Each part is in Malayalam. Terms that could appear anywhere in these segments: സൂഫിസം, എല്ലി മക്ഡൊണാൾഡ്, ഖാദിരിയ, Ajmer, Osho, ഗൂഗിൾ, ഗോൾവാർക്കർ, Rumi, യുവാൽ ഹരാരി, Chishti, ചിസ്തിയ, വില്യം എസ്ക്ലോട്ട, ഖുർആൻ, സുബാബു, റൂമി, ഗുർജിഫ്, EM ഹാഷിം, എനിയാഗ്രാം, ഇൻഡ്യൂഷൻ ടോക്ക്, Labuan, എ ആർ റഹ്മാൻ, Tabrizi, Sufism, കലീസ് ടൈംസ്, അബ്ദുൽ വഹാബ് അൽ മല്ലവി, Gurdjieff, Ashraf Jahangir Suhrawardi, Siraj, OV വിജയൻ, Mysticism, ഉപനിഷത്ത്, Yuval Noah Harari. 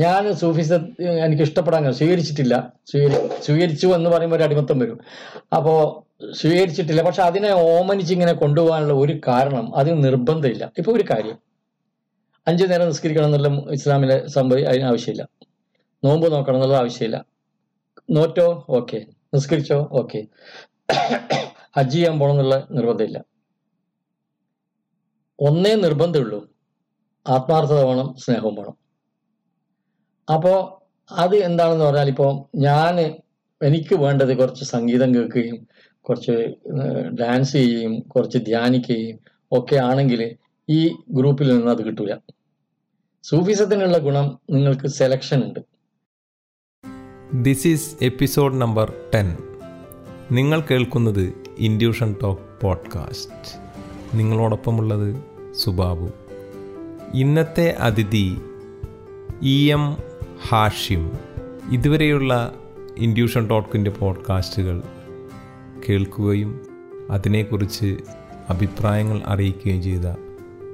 ഞാൻ സൂഫിസം എനിക്ക് ഇഷ്ടപ്പെടാൻ സ്വീകരിച്ചിട്ടില്ല. സ്വീകരിച്ചു എന്ന് പറയുമ്പോൾ ഒരു അടിമത്തം വരും. അപ്പോൾ സ്വീകരിച്ചിട്ടില്ല. പക്ഷെ അതിനെ ഓമനിച്ച് ഇങ്ങനെ കൊണ്ടുപോകാനുള്ള ഒരു കാരണം, അതിന് നിർബന്ധമില്ല. ഇപ്പൊ ഒരു കാര്യം, 5 നേരം നിസ്കരിക്കണം എന്നുള്ള ഇസ്ലാമിലെ സമ്പതി അതിന് ആവശ്യമില്ല. നോമ്പ് നോക്കണം എന്നുള്ള ആവശ്യമില്ല. നോറ്റോ ഓക്കെ, നിസ്കരിച്ചോ ഓക്കെ. ഹജ്ജ് ചെയ്യാൻ പോകണം എന്നുള്ള നിർബന്ധമില്ല. ഒന്നേ നിർബന്ധമുള്ളൂ, ആത്മാർത്ഥത വേണം, സ്നേഹവും വേണം. അപ്പോൾ അത് എന്താണെന്ന് പറഞ്ഞാൽ, ഇപ്പോൾ എനിക്ക് വേണ്ടത് കുറച്ച് സംഗീതം കേൾക്കുകയും കുറച്ച് ഡാൻസ് ചെയ്യുകയും കുറച്ച് ധ്യാനിക്കുകയും ഒക്കെ ആണെങ്കിൽ ഈ ഗ്രൂപ്പിൽ നിന്ന് അത് കിട്ടൂല. സൂഫിസത്തിനുള്ള ഗുണം നിങ്ങൾക്ക് സെലക്ഷൻ ഉണ്ട്. This is episode number 10. നിങ്ങൾ കേൾക്കുന്നത് ഇൻഡ്യൂഷൻ ടോക്ക് പോഡ്കാസ്റ്റ്. നിങ്ങളോടൊപ്പമുള്ളത് സുബാബു. ഇന്നത്തെ അതിഥി EM ഹാഷിം. ഇതുവരെയുള്ള ഇൻഡ്യൂഷൻ ടോക്കിൻ്റെ പോഡ്കാസ്റ്റുകൾ കേൾക്കുകയും അതിനെക്കുറിച്ച് അഭിപ്രായങ്ങൾ അറിയിക്കുകയും ചെയ്ത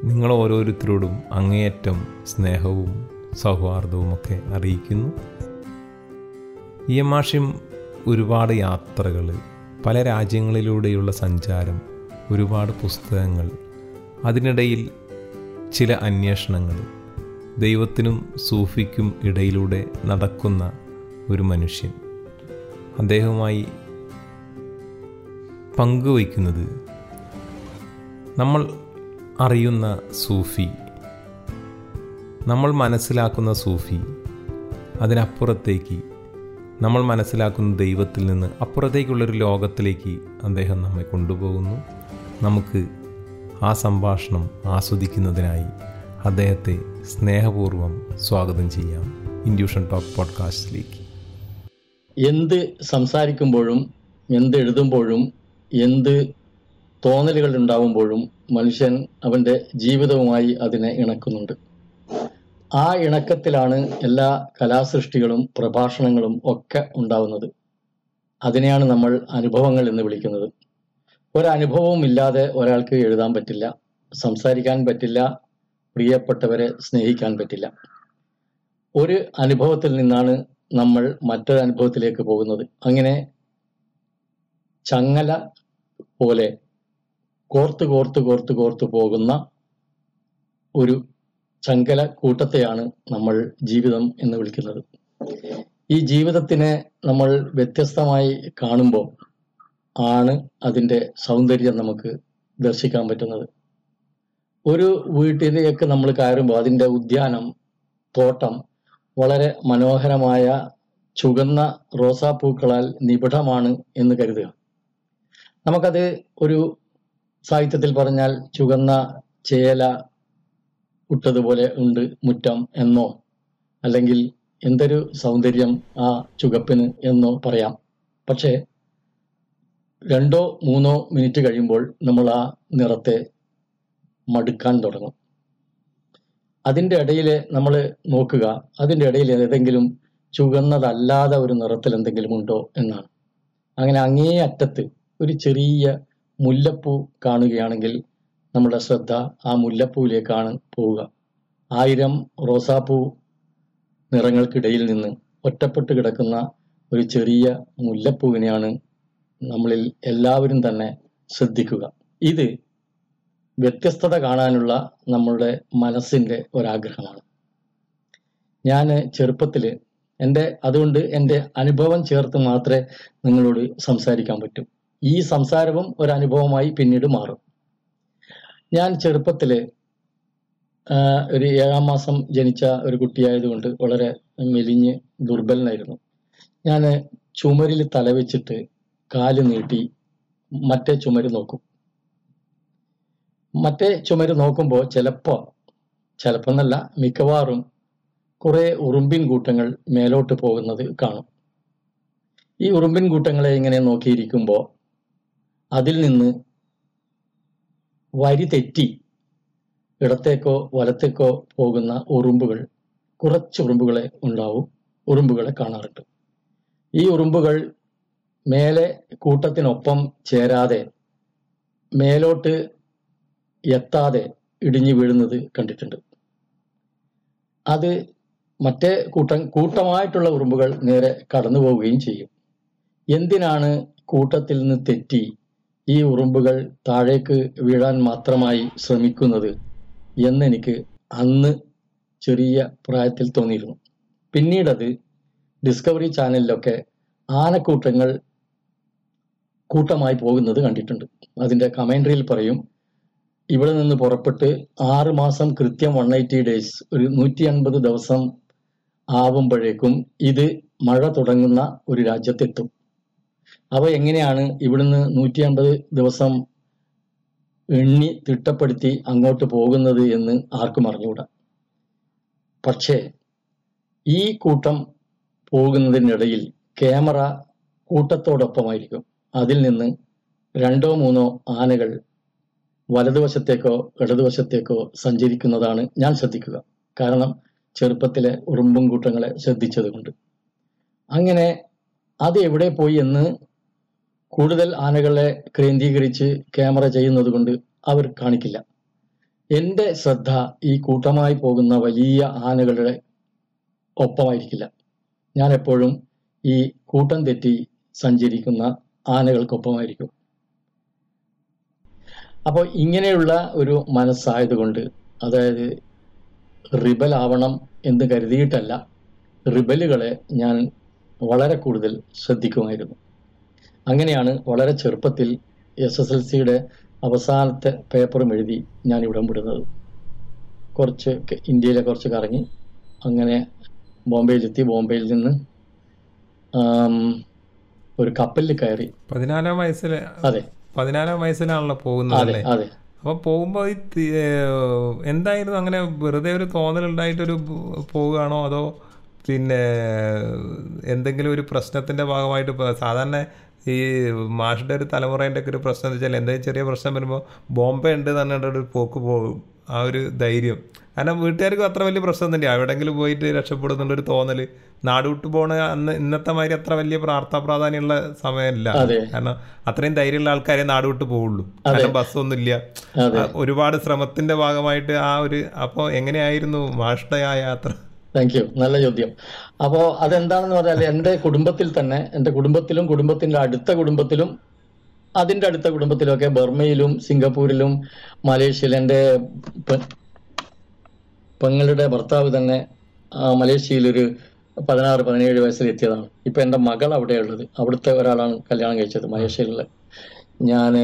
നിങ്ങൾ ഓരോരുത്തരോടും അങ്ങേയറ്റം സ്നേഹവും സൗഹാർദ്ദവുമൊക്കെ അറിയിക്കുന്നു. EM ഹാഷിം ഒരുപാട് യാത്രകൾ, പല രാജ്യങ്ങളിലൂടെയുള്ള സഞ്ചാരം, ഒരുപാട് പുസ്തകങ്ങൾ, അതിനിടയിൽ ചില അന്വേഷണങ്ങൾ, ദൈവത്തിനും സൂഫിക്കും ഇടയിലൂടെ നടക്കുന്ന ഒരു മനുഷ്യൻ. അദ്ദേഹവുമായി പങ്കുവയ്ക്കുന്നത് നമ്മൾ അറിയുന്ന സൂഫി, നമ്മൾ മനസ്സിലാക്കുന്ന സൂഫി, അതിനപ്പുറത്തേക്ക് നമ്മൾ മനസ്സിലാക്കുന്ന ദൈവത്തിൽ നിന്ന് അപ്പുറത്തേക്കുള്ളൊരു ലോകത്തിലേക്ക് അദ്ദേഹം നമ്മെ കൊണ്ടുപോകുന്നു. നമുക്ക് ആ സംഭാഷണം ആസ്വദിക്കുന്നതിനായി അദ്ദേഹത്തെ സ്നേഹപൂർവ്വം സ്വാഗതം ചെയ്യാം ഇൻഡ്യൂഷൻ ടോക്ക് പോഡ്കാസ്റ്റിലേക്ക്. എന്ത് സംസാരിക്കുമ്പോഴും എന്ത് എഴുതുമ്പോഴും എന്ത് തോന്നലുകൾ ഉണ്ടാവുമ്പോഴും മനുഷ്യൻ അവൻ്റെ ജീവിതവുമായി അതിനെ ഇണക്കുന്നുണ്ട്. ആ ഇണക്കത്തിലാണ് എല്ലാ കലാസൃഷ്ടികളും പ്രഭാഷണങ്ങളും ഒക്കെ ഉണ്ടാവുന്നത്. അതിനെയാണ് നമ്മൾ അനുഭവങ്ങൾ എന്ന് വിളിക്കുന്നത്. ഒരനുഭവവും ഇല്ലാതെ ഒരാൾക്ക് എഴുതാൻ പറ്റില്ല, സംസാരിക്കാൻ പറ്റില്ല, പ്രിയപ്പെട്ടവരെ സ്നേഹിക്കാൻ പറ്റില്ല. ഒരു അനുഭവത്തിൽ നിന്നാണ് നമ്മൾ മറ്റൊരനുഭവത്തിലേക്ക് പോകുന്നത്. അങ്ങനെ ചങ്ങല പോലെ കോർത്ത് കോർത്ത് കോർത്ത് കോർത്ത് പോകുന്ന ഒരു ചങ്കല കൂട്ടത്തെയാണ് നമ്മൾ ജീവിതം എന്ന് വിളിക്കുന്നത്. ഈ ജീവിതത്തിനെ നമ്മൾ വ്യത്യസ്തമായി കാണുമ്പോൾ ആണ് അതിൻ്റെ സൗന്ദര്യം നമുക്ക് ദർശിക്കാൻ പറ്റുന്നത്. ഒരു വീട്ടിലേക്ക് നമ്മൾ കയറുമ്പോൾ അതിൻ്റെ ഉദ്യാനം, തോട്ടം വളരെ മനോഹരമായ ചുവന്ന റോസാപ്പൂക്കളാൽ നിബിഡമാണ് എന്ന് കരുതുക. നമുക്കത് ഒരു സാഹിത്യത്തിൽ പറഞ്ഞാൽ ചുവന്ന ചേല ഇട്ടതുപോലെ ഉണ്ട് മുറ്റം എന്നോ, അല്ലെങ്കിൽ എന്തൊരു സൗന്ദര്യം ആ ചുകപ്പിന് എന്നോ പറയാം. പക്ഷേ 2-3 മിനിറ്റ് കഴിയുമ്പോൾ നമ്മൾ ആ നിറത്തെ മടുക്കാൻ തുടങ്ങും. അതിൻ്റെ ഇടയിൽ നമ്മൾ നോക്കുക, അതിൻ്റെ ഇടയിൽ ഏതെങ്കിലും ചുകന്നതല്ലാതെ ഒരു നിറത്തിൽ എന്തെങ്കിലും ഉണ്ടോ എന്നാണ്. അങ്ങനെ അങ്ങേ അറ്റത്ത് ഒരു ചെറിയ മുല്ലപ്പൂ കാണുകയാണെങ്കിൽ നമ്മുടെ ശ്രദ്ധ ആ മുല്ലപ്പൂവിലേക്കാണ് പോവുക. 1000 റോസാപ്പൂ നിറങ്ങൾക്കിടയിൽ നിന്ന് ഒറ്റപ്പെട്ട് കിടക്കുന്ന ഒരു ചെറിയ മുല്ലപ്പൂവിനെയാണ് നമ്മളിൽ എല്ലാവരും തന്നെ ശ്രദ്ധിക്കുക. ഇത് വ്യത്യസ്തത കാണാനുള്ള നമ്മളുടെ മനസ്സിൻ്റെ ഒരാഗ്രഹമാണ്. ഞാൻ ചെറുപ്പത്തിൽ അതുകൊണ്ട് എൻ്റെ അനുഭവം ചേർത്ത് മാത്രമേ നിങ്ങളോട് സംസാരിക്കാൻ പറ്റൂ. ഈ സംസാരവും ഒരനുഭവമായി പിന്നീട് മാറും. ഞാൻ ചെറുപ്പത്തിൽ ഒരു 7-ാം മാസം ജനിച്ച ഒരു കുട്ടിയായതുകൊണ്ട് വളരെ മെലിഞ്ഞ് ദുർബലനായിരുന്നു. ഞാൻ ചുമരിൽ തലവെച്ചിട്ട് കാല് നീട്ടി മറ്റേ ചുമര് നോക്കും. മറ്റേ ചുമര് നോക്കുമ്പോൾ ചിലപ്പോൾ എന്നല്ല മിക്കവാറും കുറേ ഉറുമ്പിൻ കൂട്ടങ്ങൾ മേലോട്ട് പോകുന്നത് കാണും. ഈ ഉറുമ്പിൻ കൂട്ടങ്ങളെ ഇങ്ങനെ നോക്കിയിരിക്കുമ്പോൾ അതിൽ നിന്ന് വരി തെറ്റി ഇടത്തേക്കോ വലത്തേക്കോ പോകുന്ന ഉറുമ്പുകൾ, കുറച്ച് ഉറുമ്പുകളെ ഉണ്ടാവും, ഉറുമ്പുകളെ കാണാറുണ്ട്. ഈ ഉറുമ്പുകൾ മേലെ കൂട്ടത്തിനൊപ്പം ചേരാതെ മേലോട്ട് എത്താതെ ഇടിഞ്ഞു വീഴുന്നത് കണ്ടിട്ടുണ്ട്. അത് മറ്റേ കൂട്ടമായിട്ടുള്ള ഉറുമ്പുകൾ നേരെ കടന്നു പോവുകയും ചെയ്യും. എന്തിനാണ് കൂട്ടത്തിൽ നിന്ന് തെറ്റി ഈ ഉറുമ്പുകൾ താഴേക്ക് വീഴാൻ മാത്രമായി ശ്രമിക്കുന്നത് എന്നെനിക്ക് അന്ന് ചെറിയ പ്രായത്തിൽ തോന്നിയിരുന്നു. പിന്നീടത് ഡിസ്കവറി ചാനലിലൊക്കെ ആനക്കൂട്ടങ്ങൾ കൂട്ടമായി പോകുന്നത് കണ്ടിട്ടുണ്ട്. അതിൻ്റെ കമൻട്രിയിൽ പറയും, ഇവിടെ നിന്ന് പുറപ്പെട്ട് 6 മാസം കൃത്യം 180 days ഒരു 180 ദിവസം ആവുമ്പോഴേക്കും ഇത് മഴ തുടങ്ങുന്ന ഒരു രാജ്യത്തെത്തും. അവ എങ്ങനെയാണ് ഇവിടുന്ന് 180 ദിവസം എണ്ണി തിട്ടപ്പെടുത്തി അങ്ങോട്ട് പോകുന്നത് എന്ന് ആർക്കും അറിഞ്ഞുകൂടാ. പക്ഷേ ഈ കൂട്ടം പോകുന്നതിനിടയിൽ ക്യാമറ കൂട്ടത്തോടൊപ്പമായിരിക്കും. അതിൽ നിന്ന് 2 or 3 ആനകൾ വലതുവശത്തേക്കോ ഇടതുവശത്തേക്കോ സഞ്ചരിക്കുന്നതാണ് ഞാൻ ശ്രദ്ധിക്കുക. കാരണം ചെറുപ്പത്തിലെ ഉറുമ്പും കൂട്ടങ്ങളെ ശ്രദ്ധിച്ചത് കൊണ്ട്. അങ്ങനെ അത് എവിടെ പോയി എന്ന് കൂടുതൽ ആനകളെ കേന്ദ്രീകരിച്ച് ക്യാമറ ചെയ്യുന്നത് കൊണ്ട് അവർ കാണിക്കില്ല. എൻ്റെ ശ്രദ്ധ ഈ കൂട്ടമായി പോകുന്ന വലിയ ആനകളുടെ ഒപ്പമായിരിക്കില്ല. ഞാൻ എപ്പോഴും ഈ കൂട്ടം തെറ്റി സഞ്ചരിക്കുന്ന ആനകൾക്കൊപ്പമായിരിക്കും. അപ്പോൾ ഇങ്ങനെയുള്ള ഒരു മനസ്സായതുകൊണ്ട്, അതായത് റിബൽ ആവണം എന്ന് കരുതിയിട്ടല്ല, റിബലുകളെ ഞാൻ വളരെ കൂടുതൽ ശ്രദ്ധിക്കുമായിരുന്നു. അങ്ങനെയാണ് വളരെ ചെറുപ്പത്തിൽ SSLCയുടെ അവസാനത്തെ പേപ്പറും എഴുതി ഞാൻ ഇവിടം വിടുന്നത്. കുറച്ച് ഇന്ത്യയിലെ കുറച്ച് കറങ്ങി അങ്ങനെ ബോംബെയിലെത്തി. ബോംബെയിൽ നിന്ന് ഒരു കപ്പലിൽ കയറി. 14 വയസ്സിൽ? അതെ, 14 വയസ്സിലാണല്ലോ പോകുന്നത്. അതെ അതെ. അപ്പൊ പോകുമ്പോ എന്തായിരുന്നു? അങ്ങനെ വെറുതെ ഒരു തോന്നലുണ്ടായിട്ടൊരു പോവുകയാണോ, അതോ പിന്നെ എന്തെങ്കിലും ഒരു പ്രശ്നത്തിന്റെ ഭാഗമായിട്ട്? സാധാരണ ഈ മാഷിൻ്റെ ഒരു തലമുറേൻ്റെ ഒക്കെ ഒരു പ്രശ്നം എന്ന് വെച്ചാൽ, എന്തെങ്കിലും ചെറിയ പ്രശ്നം വരുമ്പോൾ ബോംബെ ഉണ്ട് തന്നെ ഒരു പോക്ക് പോകും. ആ ഒരു ധൈര്യം, കാരണം വീട്ടുകാർക്കും അത്ര വലിയ പ്രശ്നം തന്നെയാണ്. എവിടെയെങ്കിലും പോയിട്ട് രക്ഷപ്പെടുന്നുള്ളൊരു തോന്നൽ. നാട് വിട്ടു പോകണ അന്ന് ഇന്നത്തെ മാതിരി അത്ര വലിയ പ്രാർത്ഥനാ പ്രാധാന്യമുള്ള സമയമല്ല. കാരണം അത്രയും ധൈര്യമുള്ള ആൾക്കാരെ നാട് വിട്ടു പോവുള്ളൂ. കാരണം ബസ്സൊന്നുമില്ല. ഒരുപാട് ശ്രമത്തിന്റെ ഭാഗമായിട്ട് ആ ഒരു. അപ്പോൾ എങ്ങനെയായിരുന്നു മാഷിൻ്റെ ആ യാത്ര? താങ്ക് യു, നല്ല ചോദ്യം. അപ്പോൾ അതെന്താണെന്ന് പറഞ്ഞാൽ, എൻ്റെ കുടുംബത്തിൽ തന്നെ, എൻ്റെ കുടുംബത്തിലും കുടുംബത്തിൻ്റെ അടുത്ത കുടുംബത്തിലും അതിൻ്റെ അടുത്ത കുടുംബത്തിലുമൊക്കെ ബർമ്മയിലും സിംഗപ്പൂരിലും മലേഷ്യയിലും എൻ്റെ പെങ്ങളുടെ ഭർത്താവ് തന്നെ മലേഷ്യയിലൊരു 16-17 വയസ്സിൽ എത്തിയതാണ്. ഇപ്പം എൻ്റെ മകൾ അവിടെയുള്ളത്. അവിടുത്തെ ഒരാളാണ് കല്യാണം കഴിച്ചത്, മലേഷ്യയിലുള്ള. ഞാൻ